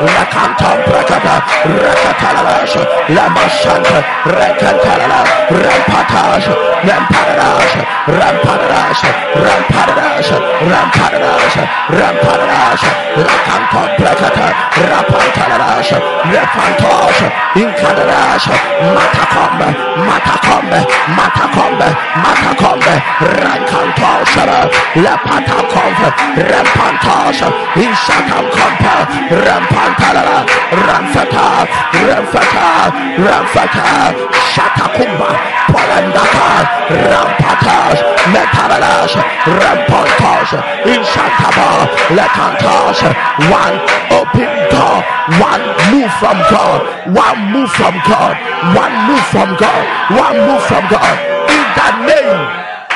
Rakanta prakata rakatalash lamashanta rakantala ramparash rakanta prakata rapantalash rapantosh inkadarash matakombe rakantosh lapatakombe rampantosh inshakamkombe rampantosh Ramfata, Shatakumba, Polandaka, Rampatash, Metavalash, Rampontosh, Inshataba, Letantosh. One open door, one move from God. In the name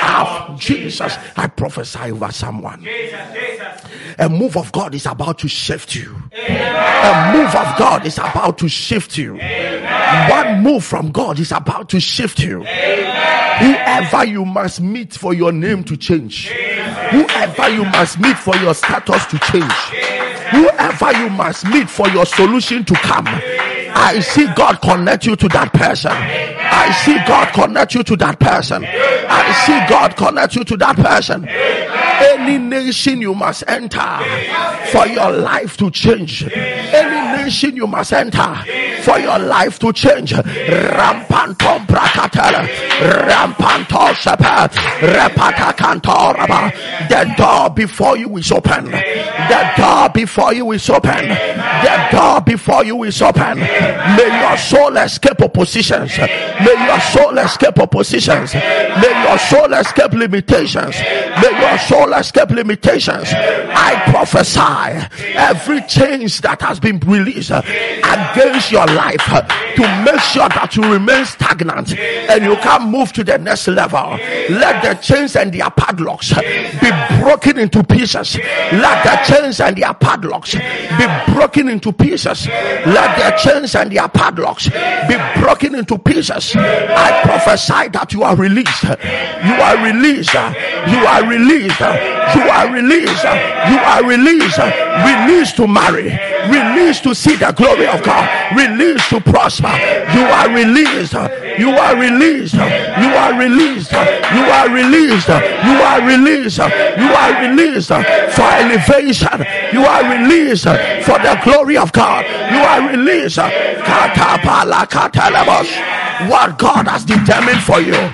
of Jesus, I prophesy over someone. Jesus. A move of God is about to shift you. Amen. A move of God is about to shift you. Amen. One move from God is about to shift you. Amen. Whoever you must meet for your name to change. Amen. Whoever you must meet for your status to change. Amen. Whoever you must meet for your solution to come. Amen. I see God connect you to that person. Amen. I see God connect you to that person. Amen. I see God connect you to that person. Amen. Any nation you must enter, Amen, for your life to change. Amen. Any nation you must enter, Amen, for your life to change. Rampantom prakatala, rampantom shepherd, repatakantoraba. The door before you is open. The door before you is open. The door before you is open. May your soul escape oppositions. May your soul escape oppositions. May your soul escape limitations. May your soul escape limitations. I prophesy every change that has been released against your life to make sure that you remain stagnant and you can move to the next level. Let the chains and their padlocks be broken into pieces. Let the chains and their padlocks be broken into pieces. Let the chains and their padlocks be broken into pieces. I prophesy that you are released. You are released. Released to marry. Released to see the glory of God. Released to prosper. You are released for elevation. You are released for the glory of God. You are released. What God has determined for you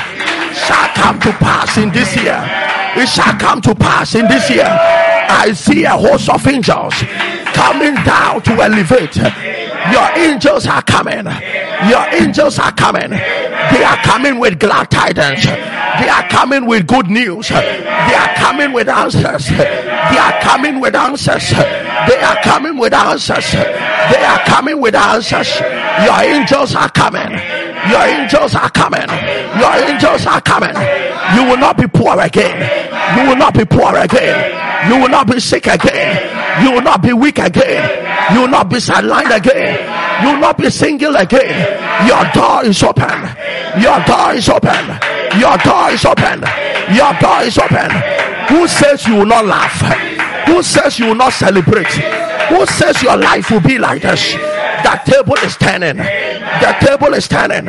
shall come to pass in this year. It shall come to pass in this year. I see a host of angels coming down to elevate. Your angels are coming. They are coming with glad tidings. They are coming with good news. They are coming with answers. Your angels are coming. You will not be poor again. You will not be sick again. You will not be weak again. You will not be sidelined again. You will not be single again. Your door is open. Who says you will not laugh? Who says you will not celebrate? Who says your life will be like this? That table is turning. The table is turning.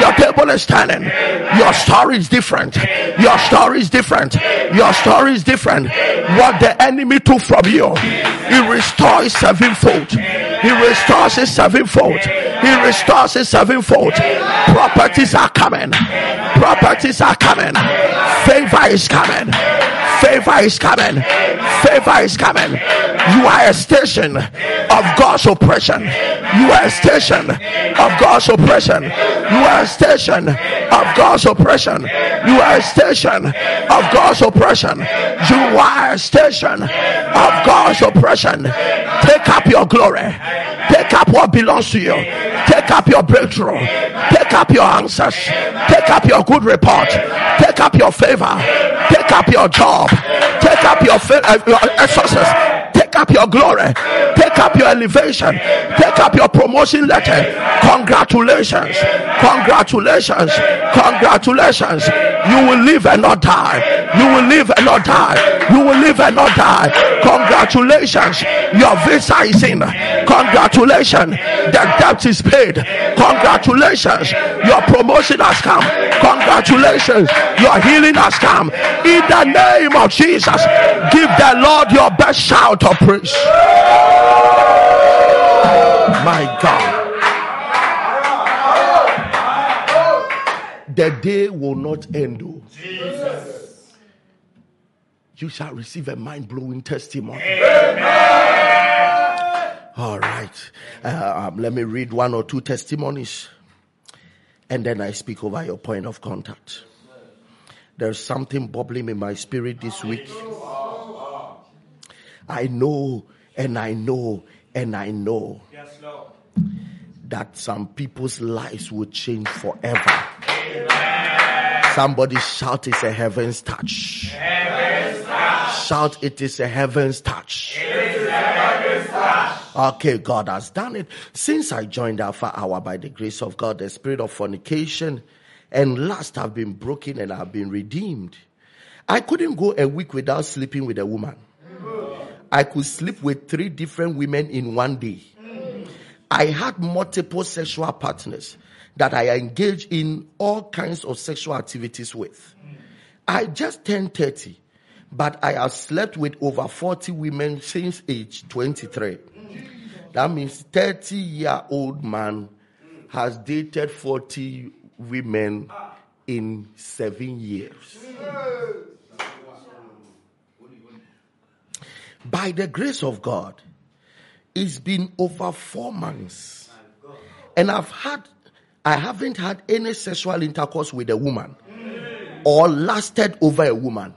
Your table is turning. Your story is different. Your story is different. Your story is different. What the enemy took from you, he restores sevenfold. He restores his sevenfold. He restores his sevenfold. Properties are coming. Properties are coming. Favor is coming. Favor is coming. Favor is coming. You are a station of God's oppression. You are a station of God's oppression. You are a station of God's oppression. You are a station of God's oppression. You are a station of God's oppression. Take up your glory. Take up what belongs to you. Take up your breakthrough. Take up your answers. Take up your good report. Take up your favor. Take up your job. Take up your resources. Take up your glory. Take up your elevation. Take up your promotion letter. Congratulations. Congratulations. Congratulations. You will live and not die. You will live and not die. You will live and not die. Congratulations. Your visa is in. Congratulations. The debt is paid. Congratulations. Your promotion has come. Congratulations. Your healing has come. In the name of Jesus, give the Lord your best shout of praise. My God, the day will not end. Jesus. You shall receive a mind-blowing testimony. Amen. All right, let me read one or two testimonies, and then I speak over your point of contact. There's something bubbling in my spirit this week. I know that some people's lives will change forever. Amen. Somebody shout, it's a heaven's touch. Heaven's touch. Shout, it is a heaven's touch. It is a heaven's touch. Okay, God has done it. Since I joined Alpha Hour, by the grace of God, the spirit of fornication and lust have been broken and have been redeemed. I couldn't go a week without sleeping with a woman. I could sleep with 3 different women in one day. I had multiple sexual partners that I engaged in all kinds of sexual activities with. I just turned 30, but I have slept with over 40 women since age 23. That means 30-year-old man has dated 40 women in 7 years. By the grace of God, it's been over 4 months, and I haven't had any sexual intercourse with a woman or lasted over a woman.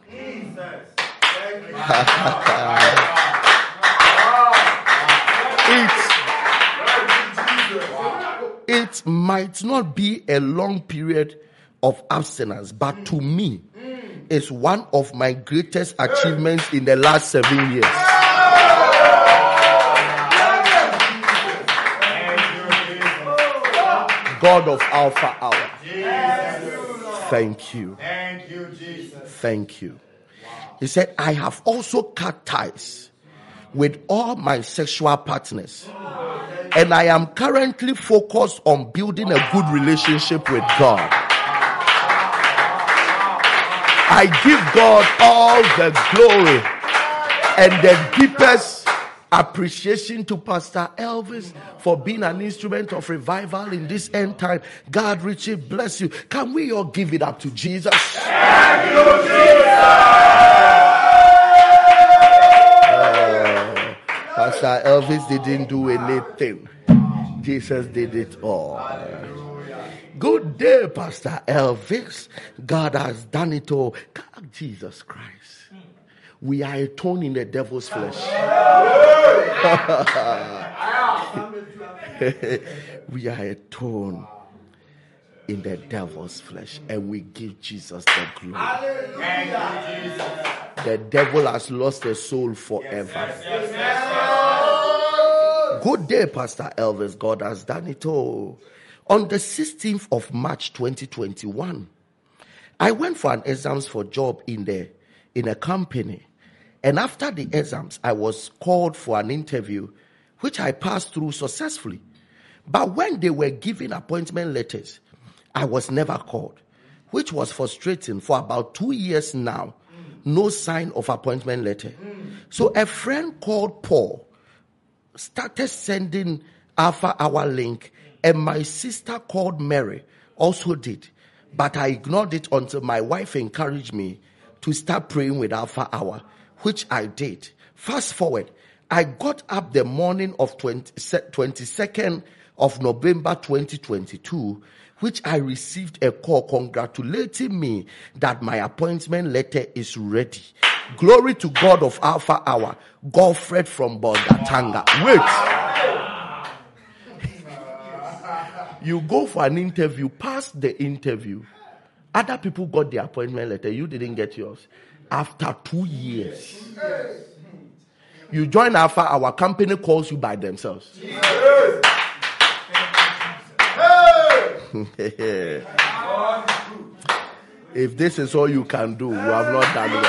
It might not be a long period of abstinence, but to me, it's one of my greatest achievements in the last 7 years. God of Alpha Hour, thank you. Thank you, Jesus. Thank you. He said, I have also cut ties with all my sexual partners, and I am currently focused on building a good relationship with God. I give God all the glory and the deepest appreciation to Pastor Elvis for being an instrument of revival in this end time. God richly bless you. Can we all give it up to Jesus? Thank you, Jesus! Pastor Elvis didn't do anything. Jesus did it all. Good day, Pastor Elvis. God has done it all. God, Jesus Christ. We are a thorn in the devil's flesh. We are a thorn in the devil's flesh. And we give Jesus the glory. The devil has lost his soul forever. Good day, Pastor Elvis. God has done it all. On the 16th of March 2021, I went for an exams for job in a company, And after the exams, I was called for an interview, which I passed through successfully. But when they were giving appointment letters, I was never called, which was frustrating. For about 2 years now, no sign of appointment letter. So a friend called Paul, started sending Alpha Hour link, and my sister called Mary also did. But I ignored it until my wife encouraged me to start praying with Alpha Hour, which I did. Fast forward, I got up the morning of 22nd of November 2022, which I received a call congratulating me that my appointment letter is ready. Glory to God of Alpha Hour, Godfred from Bondatanga. Wait. You go for an interview, pass the interview. Other people got their appointment letter. You didn't get yours. After 2 years. You join Alpha, our company calls you by themselves. Yes. If this is all you can do, you have not done well.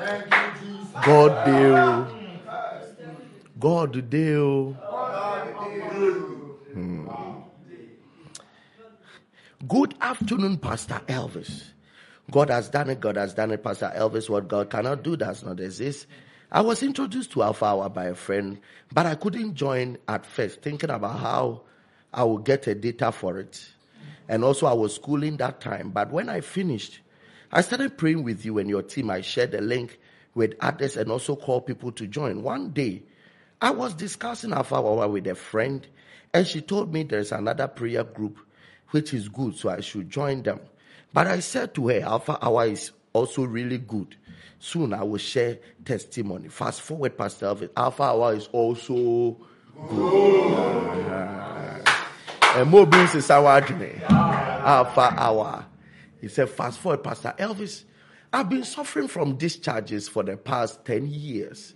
Let's celebrate Jesus. God deal. God deal. Good afternoon, Pastor Elvis. God has done it. God has done it. Pastor Elvis, what God cannot do does not exist. I was introduced to Alpha Hour by a friend, but I couldn't join at first, thinking about how I would get a data for it. And also, I was schooling that time. But when I finished, I started praying with you and your team. I shared the link with others and also called people to join. One day, I was discussing Alpha Hour with a friend, and she told me there's another prayer group, which is good, so I should join them. But I said to her, Alpha Hour is also really good. Soon I will share testimony. Fast forward, Pastor Elvis, Alpha Hour is also good. And more beans is our dream. Alpha Hour. He said, fast forward, Pastor Elvis, I've been suffering from discharges for the past 10 years.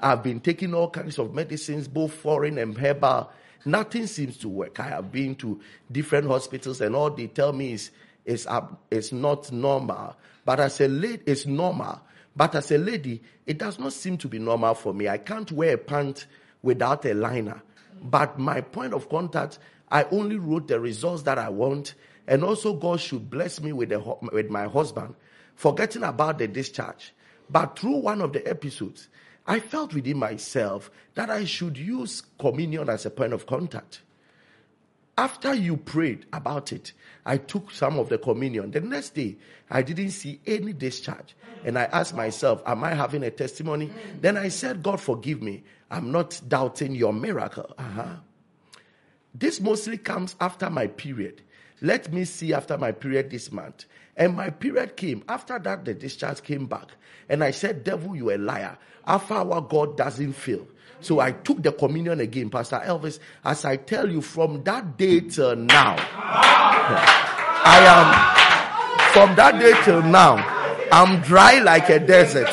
I've been taking all kinds of medicines, both foreign and herbal. Nothing seems to work. I have been to different hospitals and all they tell me is it's not normal. But as a lady, it's normal. But as a lady, it does not seem to be normal for me. I can't wear a pant without a liner. But my point of contact, I only wrote the results that I want. And also God should bless me with my husband, forgetting about the discharge. But through one of the episodes, I felt within myself that I should use communion as a point of contact. After you prayed about it, I took some of the communion. The next day, I didn't see any discharge. And I asked myself, am I having a testimony? Then I said, God, forgive me. I'm not doubting your miracle. This mostly comes after my period. Let me see after my period this month. And my period came. After that, the discharge came back. And I said, devil, you're a liar. Alpha Hour God doesn't fail. So I took the communion again, Pastor Elvis. As I tell you, from that day till now, I'm dry like a desert.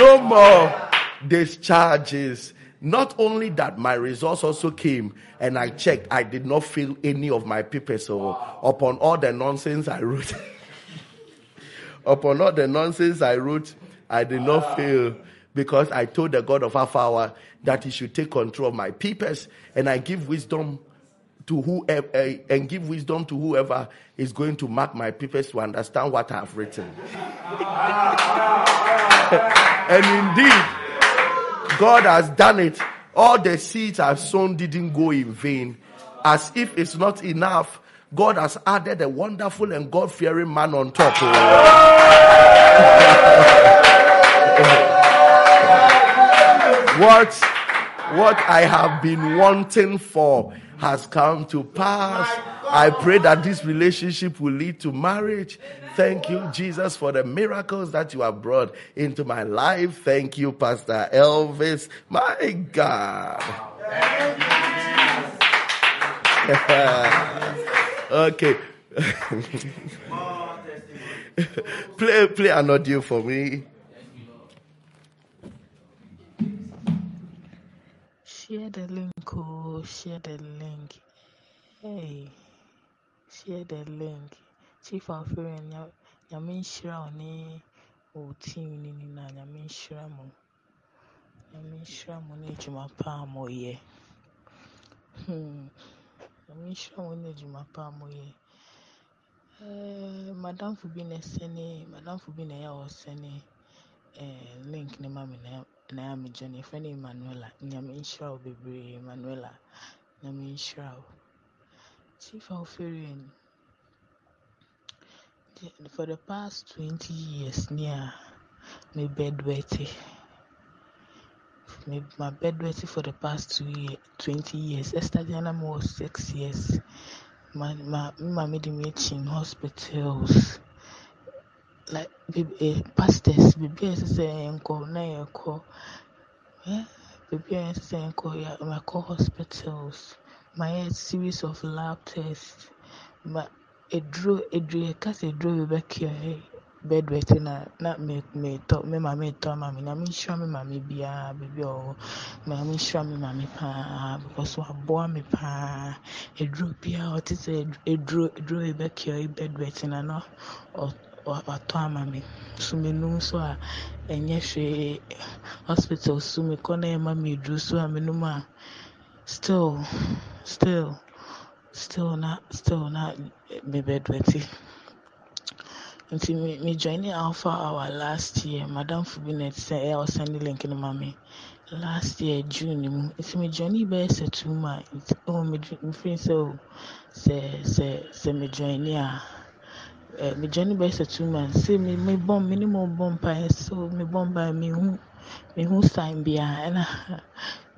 No more discharges. No more discharges. Not only that, my results also came, and I checked. I did not fail any of my papers. So upon all the nonsense I wrote... Upon all the nonsense I wrote, I did not fail because I told the God of Alpha Hour that he should take control of my papers and I give wisdom to whoever is going to mark my papers to understand what I have written. And indeed, God has done it. All the seeds I've sown didn't go in vain. As if it's not enough, God has added a wonderful and God-fearing man on top. What I have been wanting for has come to pass. I pray that this relationship will lead to marriage. Thank you, Jesus, for the miracles that you have brought into my life. Thank you, Pastor Elvis. My God. Thank you, Jesus. Okay. play an audio for me. Share the link. Hey, share the link. Chief Alfred, Yamin Shrouni, O team Nina, Yamin Shramu. Yamin Shramu, Nejuma Palmo, ye. Yamin Shramu, Nejuma Palmo, ye. Madame Fubine Sene, Madame Fubine, I was sending a link to Mammy Naomi Johnny, Fanny Manuela, Yamin Shrow, Baby Manuela, Yamin Shrow. Chief Alferian, for the past 20 years, near my bedwetty. My bedwetty for the past 20 years. Estadiana was 6 years. My midwife in hospitals, like pastors, BBS and call na call. BBS and call my call hospitals. My series of lab tests, my a draw, cause a draw back here. Bedwetting, not me talk, me, I'm sure me, mammy, be a baby, or mammy, sure me, mammy, pa, because what born me, pa, a draw, be out, it's a draw back here, bedwetting, and all, or toa, mammy. So me no, so I, and yes, hospital, so me, corner, mammy, drew, so I me no ma. Still not be bedwetty. Until me joining Alpha Hour last year, Madame Fubinet said I was sending link in Mammy. Last year June, it's me joining best at 2 months. Oh, me friend so say me joining me joining best at 2 months. Say me bomb minimum bomb by so me bomb by me who sign behind.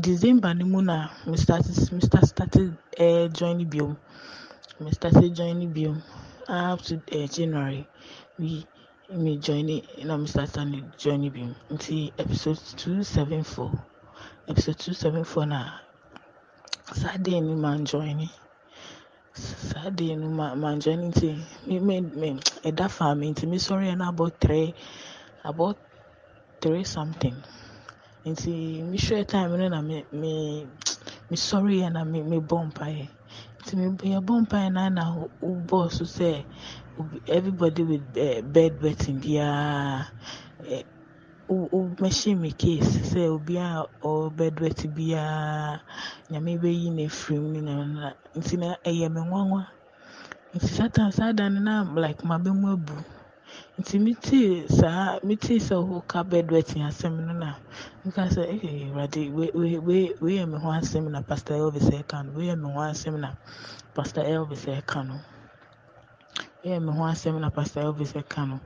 December ni muna Mr. started joining biom. Up to January we joining no Mr. started joining biom. Until episode 274 na Saturday ni man joining till me at that farm until me sorry and about three something. Nti me sure time no na me sorry and me bomb pie. Nti me bomb pie na boss who say everybody with bedwetting bia o machine me case say obia or bedwetting bia na me be yin e frame na nti na eye me nwanwa. Nti sometimes I dan na like my be mu abu. Nti miti sa ho ka bedwetting asem no na nka say ready we am ho asem na pastor Elvis e kanu we am ho asem na pastor Elvis e kanu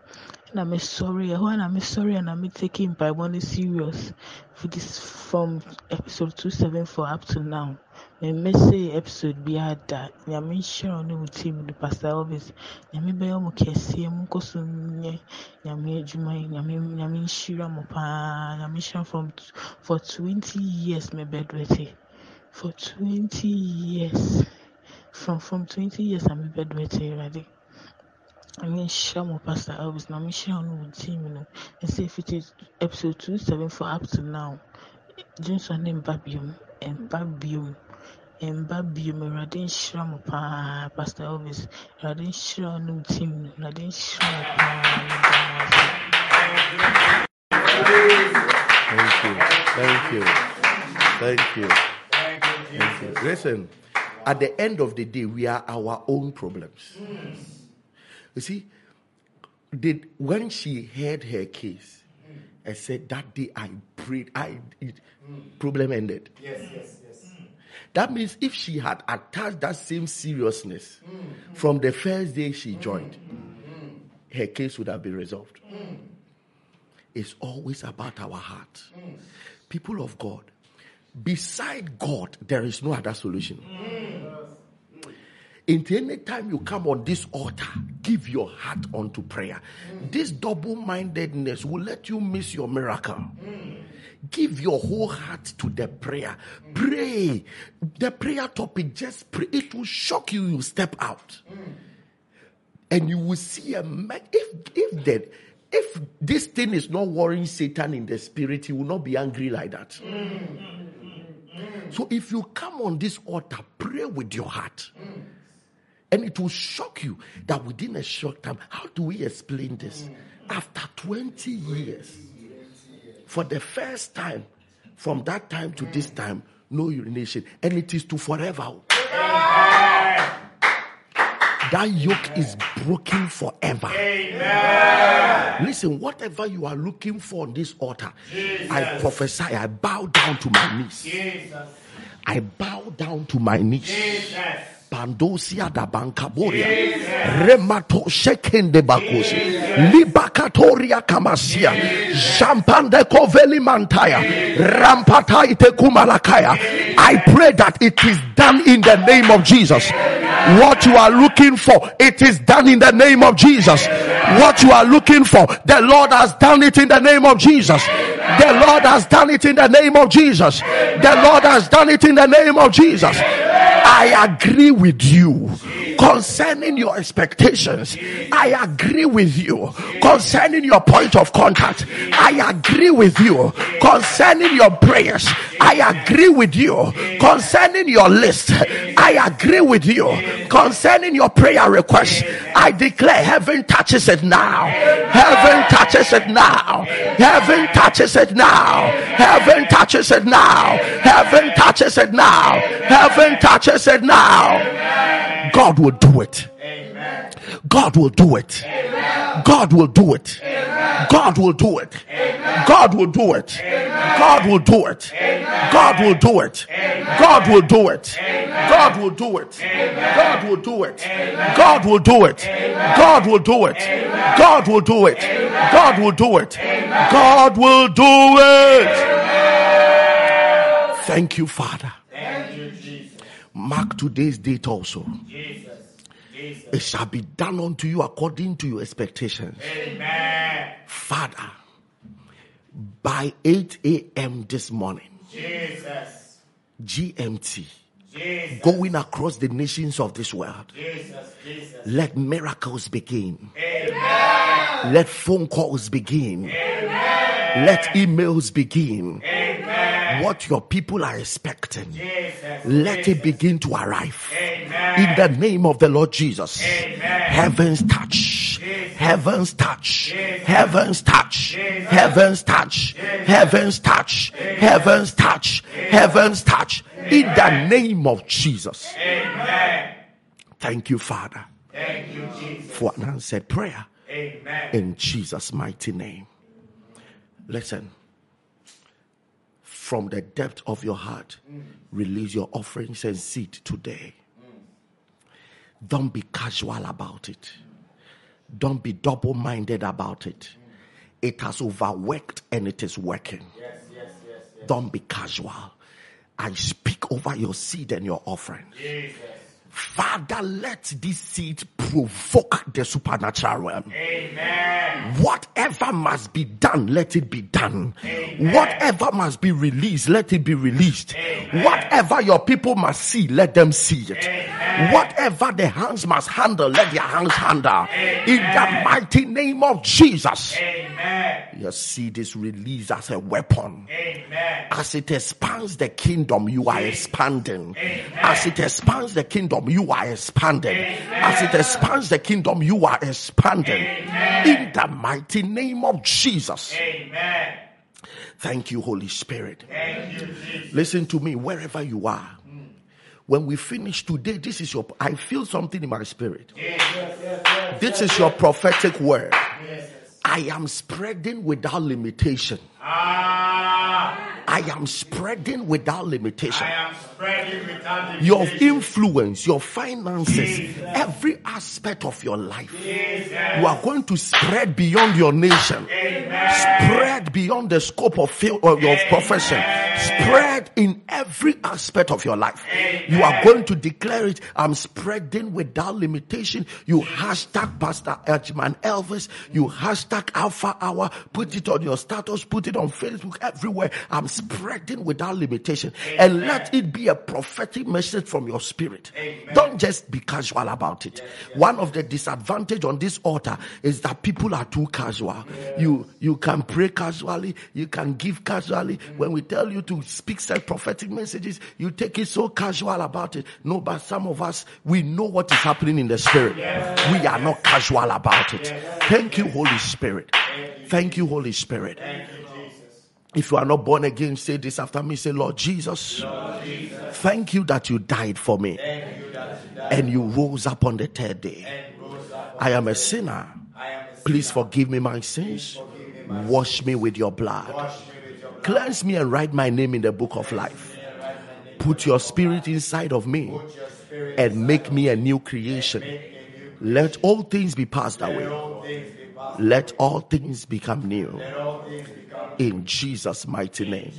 na me sorry ho na me sorry na me taking Bible serious for this from episode 274 up to now. Me say episode be had that. Me share on the team the pastor office. Me be omo kesi mu kosu nye. Me juma me share mo pa. Me share for 20 years me bedwetty. For 20 years. From 20 years I'm bedwetty already. Me share mo pastor office. Me share on the team no. Me say if it is episode 274 up to now. Johnson name Babium Radin Shram pa Pastor Elvis Radin Shram no team Radin Shram pa. Thank you. Listen, at the end of the day we are our own problems. You see, when she heard her case, I said that day I prayed, problem ended. Yes. That means if she had attached that same seriousness from the first day she joined, her case would have been resolved. It's always about our heart. People of God, beside God, there is no other solution. And any time you come on this altar, give your heart unto prayer. This double-mindedness will let you miss your miracle. Give your whole heart to the prayer. Pray. The prayer topic, just pray. It will shock you. You step out. And you will see a man. If this thing is not worrying Satan in the spirit, he will not be angry like that. So if you come on this altar, pray with your heart. And it will shock you that within a short time, how do we explain this? After 20 years, for the first time, from that time to this time, no urination. And it is to forever. That yoke is broken forever. Amen. Listen, whatever you are looking for on this altar, Jesus. I prophesy, I bow down to my knees. Jesus. I bow down to my knees. Jesus. Bandosia da bankaboria, remato shekende bakosi, libakatoria kamasia, champande koveli mantaya, rampata itekumalakaya. I pray that it is done in the name of Jesus. What you are looking for, it is done in the name of Jesus. What you are looking for, the Lord has done it in the name of Jesus. The Lord has done it in the name of Jesus. The Lord has done it in the name of Jesus. I agree with you concerning your expectations. I agree with you concerning your point of contact. I agree with you concerning your prayers. I agree with you concerning your list. I agree with you concerning your prayer request. I declare heaven touches it now. Heaven touches it now. Heaven touches it now. Heaven touches it now. Heaven touches it now. Heaven touches it now. God will do it. Amen. God will do it. Amen. God will do it. Amen. God will do it. Amen. God will do it. Amen. God will do it. Amen. God will do it. Amen. God will do it. Amen. God will do it. Amen. God will do it. Amen. God will do it. Amen. God will do it. Amen. God will do it. Amen. God will do it. Amen. God will do it. Amen. Thank you, Father. Mark today's date also. Jesus, Jesus. It shall be done unto you according to your expectations. Amen. Father, by 8 a.m. this morning, Jesus. GMT, Jesus. Going across the nations of this world, Jesus, Jesus. Let miracles begin. Amen. Let phone calls begin. Amen. Let emails begin. Amen. What your people are expecting. Jesus. Let it begin to arrive. Amen. In the name of the Lord Jesus. Amen. Heaven's touch. Jesus. Heaven's touch. Jesus. Heaven's touch. Jesus. Heaven's touch. Jesus. Heaven's touch. Jesus. Heaven's touch. Jesus. Heaven's touch. Jesus. In the name of Jesus. Amen. Thank you, Father. Thank you, Jesus. For an answered prayer. Amen. In Jesus' mighty name. Listen. From the depth of your heart, release your offerings and seed today. Don't be casual about it. Don't be double-minded about it. It has overworked and it is working. Yes, yes, yes, yes. Don't be casual. I speak over your seed and your offering. Jesus. Father, let this seed provoke the supernatural realm. Amen. Whatever must be done, let it be done. Amen. Whatever must be released, let it be released. Amen. Whatever your people must see, let them see it. Amen. Whatever the hands must handle, let their hands handle. Amen. In the mighty name of Jesus. Amen. Your seed is released as a weapon. Amen. As it expands the kingdom, you are expanding. Amen. As it expands the kingdom, you are expanding. Amen. As it expands the kingdom, you are expanding. Amen. In the mighty name of Jesus. Amen. Thank you, Holy Spirit. Thank you, Jesus. Listen to me, wherever you are. When we finish today, this is your. I feel something in my spirit. Yes, yes, yes, yes, this is your prophetic word. Yes, yes. I am spreading without limitation. I am spreading without limitation. your influence, your finances, every aspect of your life. You are going to spread beyond your nation. Spread beyond the scope of your profession. Spread in every aspect of your life. You are going to declare it. I'm spreading without limitation. You hashtag Pastor Edgman Elvis. You hashtag Alpha Hour. Put it on your status. Put it on Facebook, everywhere. I'm spreading without limitation. And let it be a prophetic message from your spirit. Amen. Don't just be casual about it. Yes. One of the disadvantages on this altar is that people are too casual. Yes. You can pray casually. You can give casually. Mm. When we tell you to speak such prophetic messages, you take it so casual about it. No, but some of us, we know what is happening in the spirit. Yes. We are not casual about it. Yes. Thank you, Holy Spirit. Thank you, Holy Spirit. Thank you. If you are not born again, say this after me. Say, Lord Jesus, thank you that you died for me. And you rose up on the third day. I am a sinner. Please forgive me my sins. Wash me with your blood. Cleanse me and write my name in the book of life. Put your spirit inside of me and make me a new creation. Let all things be passed away. Let all things become new. In Jesus' mighty name.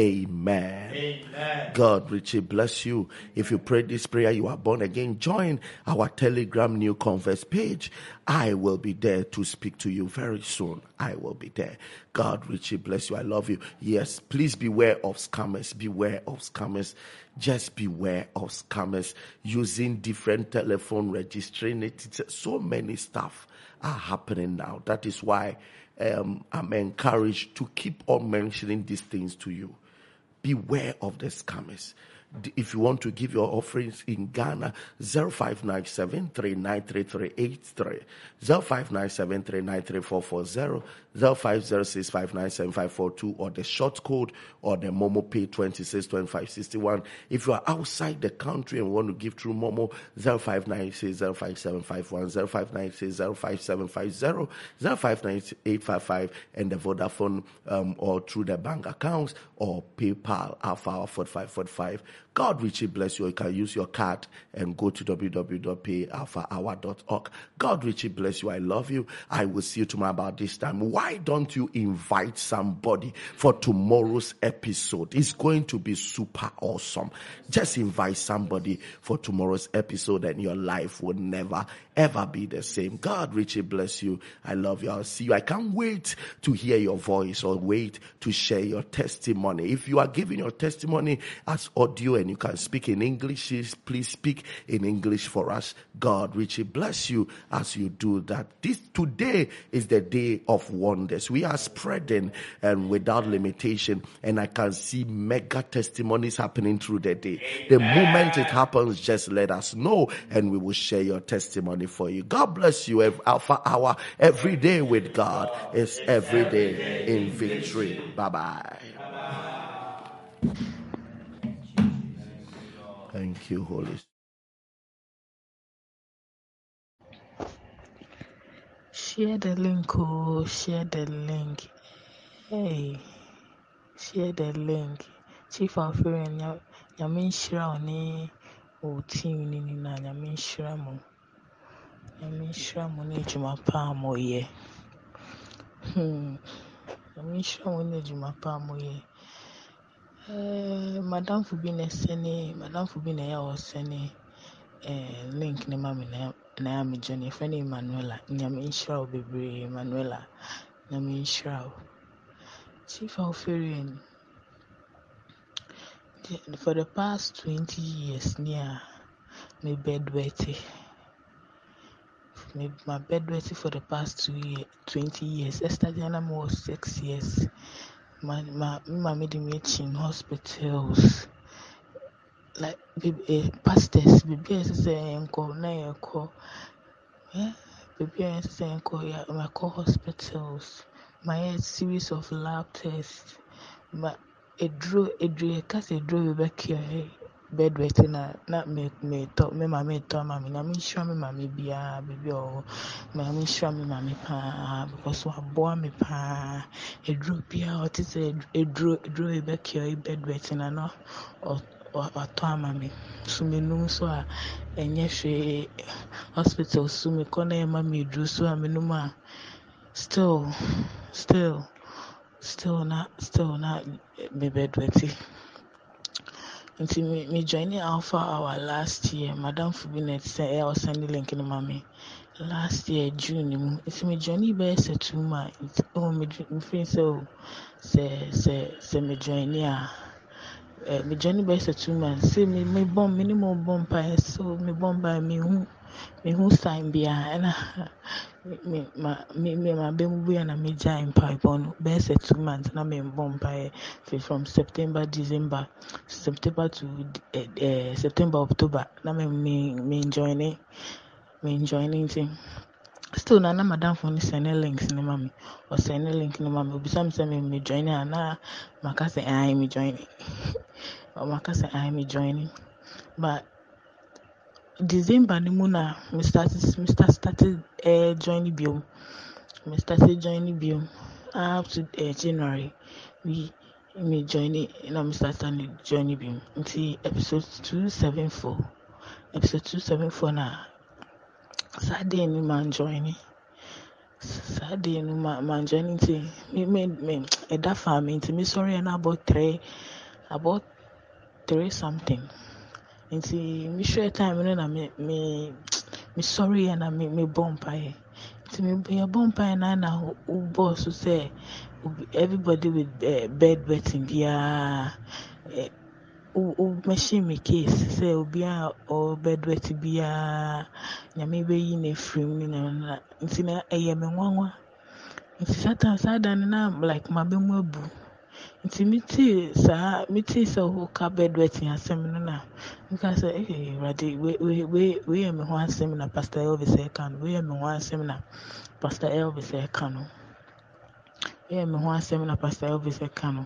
Amen. Amen. God, Richie, bless you. If you pray this prayer, you are born again. Join our Telegram New Converts page. I will be there to speak to you very soon. I will be there. God, Richie, bless you. I love you. Yes, please beware of scammers. Beware of scammers. Just beware of scammers using different telephone, registering it. So many stuff are happening now. That is why I'm encouraged to keep on mentioning these things to you. Beware of the scammers. If you want to give your offerings in Ghana, 0597-393383, 0597-393440, 0506-597542, or the short code or the Momo Pay 262561. If you are outside the country and want to give through Momo, 0596-05751, 0596-05750, 059855, and the Vodafone or through the bank accounts or PayPal, Alpha 4545. God richly bless you. You can use your card and go to www.payalphahour.org. God richly bless you. I love you. I will see you tomorrow about this time. Why don't you invite somebody for tomorrow's episode? It's going to be super awesome. Just invite somebody for tomorrow's episode and your life will never ever be the same. God richly bless you. I love you. I'll see you. I can't wait to hear your voice or wait to share your testimony. If you are giving your testimony as audio and you can speak in English, please speak in English for us. God richly bless you as you do that. This today is the day of wonders. We are spreading and without limitation, and I can see mega testimonies happening through the day. The moment it happens, just let us know and we will share your testimony for you. God bless you. Alpha Hour, every day with God is every day in victory. Bye-bye. Thank you, Holy Spirit. Share the link, oh, share the link. Hey, share the link. Chief Alfred, Yamin Shrauni, O team Nina, Yamin Shramu. Yamin Shramu, Nejumapa Moye. Yamin Shramu, Nejumapa Moye. Madam Fubine Sene, Madam Fubine, I was sending a link in my name. And I am Johnny Fanny Manuela, Yamin Shrow, Baby Manuela, Yamin Shrow. Chief Alferian, for the past 20 years, near my bedwetty. My bedwetty for the past 20 years. Estadiana was 6 years. My medium hospitals like pastors, BBS uncle, now call, yeah, BBS uncle, yeah, my co hospitals, my series of lab tests, my a drew a cast a drew back here, bedwetting na me talk me talk mama na me show me mama bia baby oh na me show me mama pa because wa boy me pa edro bia o ti say edro e back here bedwetting na no or toa mama so me no so a enye hwe hospital so me ko na mama edro so me no ma still not be bedwetting. Until me joining Alpha Hour last year, Madam Fubinet said I was sending link in mommy. Last year June, it's me joining best at 2 months. Oh, me feel so. Say me joining best at 2 months. Say me bomb minimum bomb by so me bomb by me who sign behind. Me my baby and I me join pipe on best 2 months. Now me bomb by from September to September October. Now me joining thing. Still na madam phone send links na mami or send link na mami. Obi sam say me joining and na maka say I me joining. Or maka say I me joining, but. December ni muna Mr. started joining biom. Up to January we joining na Mr. started joining biom. Until episode 274 na Saturday ni man joining till me at that farm until me sorry and about three something. Nti me share time no na me sorry na me bomb pie. Nti me bomb pie na boss who say everybody with bedwetting bia o machine me case say obi a or bedwetting bia na me be yi na frame na nti na eye me nwanwa. Nti Saturday na like ma be mu abu. Nti miti sa ho ka bedwetting asem no na nka say ready we am ho asem na pastor elvis e kanu we am ho asem na pastor elvis e kanu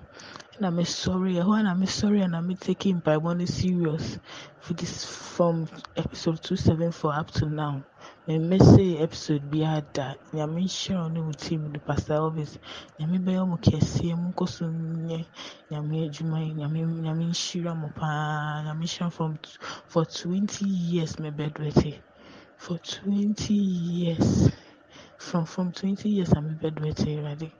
na me sorry ho na me sorry na me taking Bible serious for this from episode 274 up to now. Me say episode be had that. Me am sure no team the pastor office. Me be o mo kese mo koso nye. Me adwuma nye. Me sure mo pa. Me sure for 20 years me bedwetting. For 20 years. From 20 years I'm bedwetting already.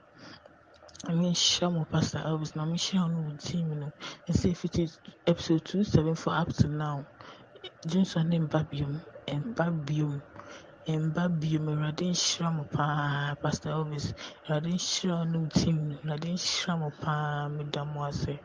Me sure mo pastor office. Me sure no team no. Me say if it is episode 274 up to now. Johnson name Babium Radin Shram Pastor Elvis Radin Shram team Radin Shram Madam Wase.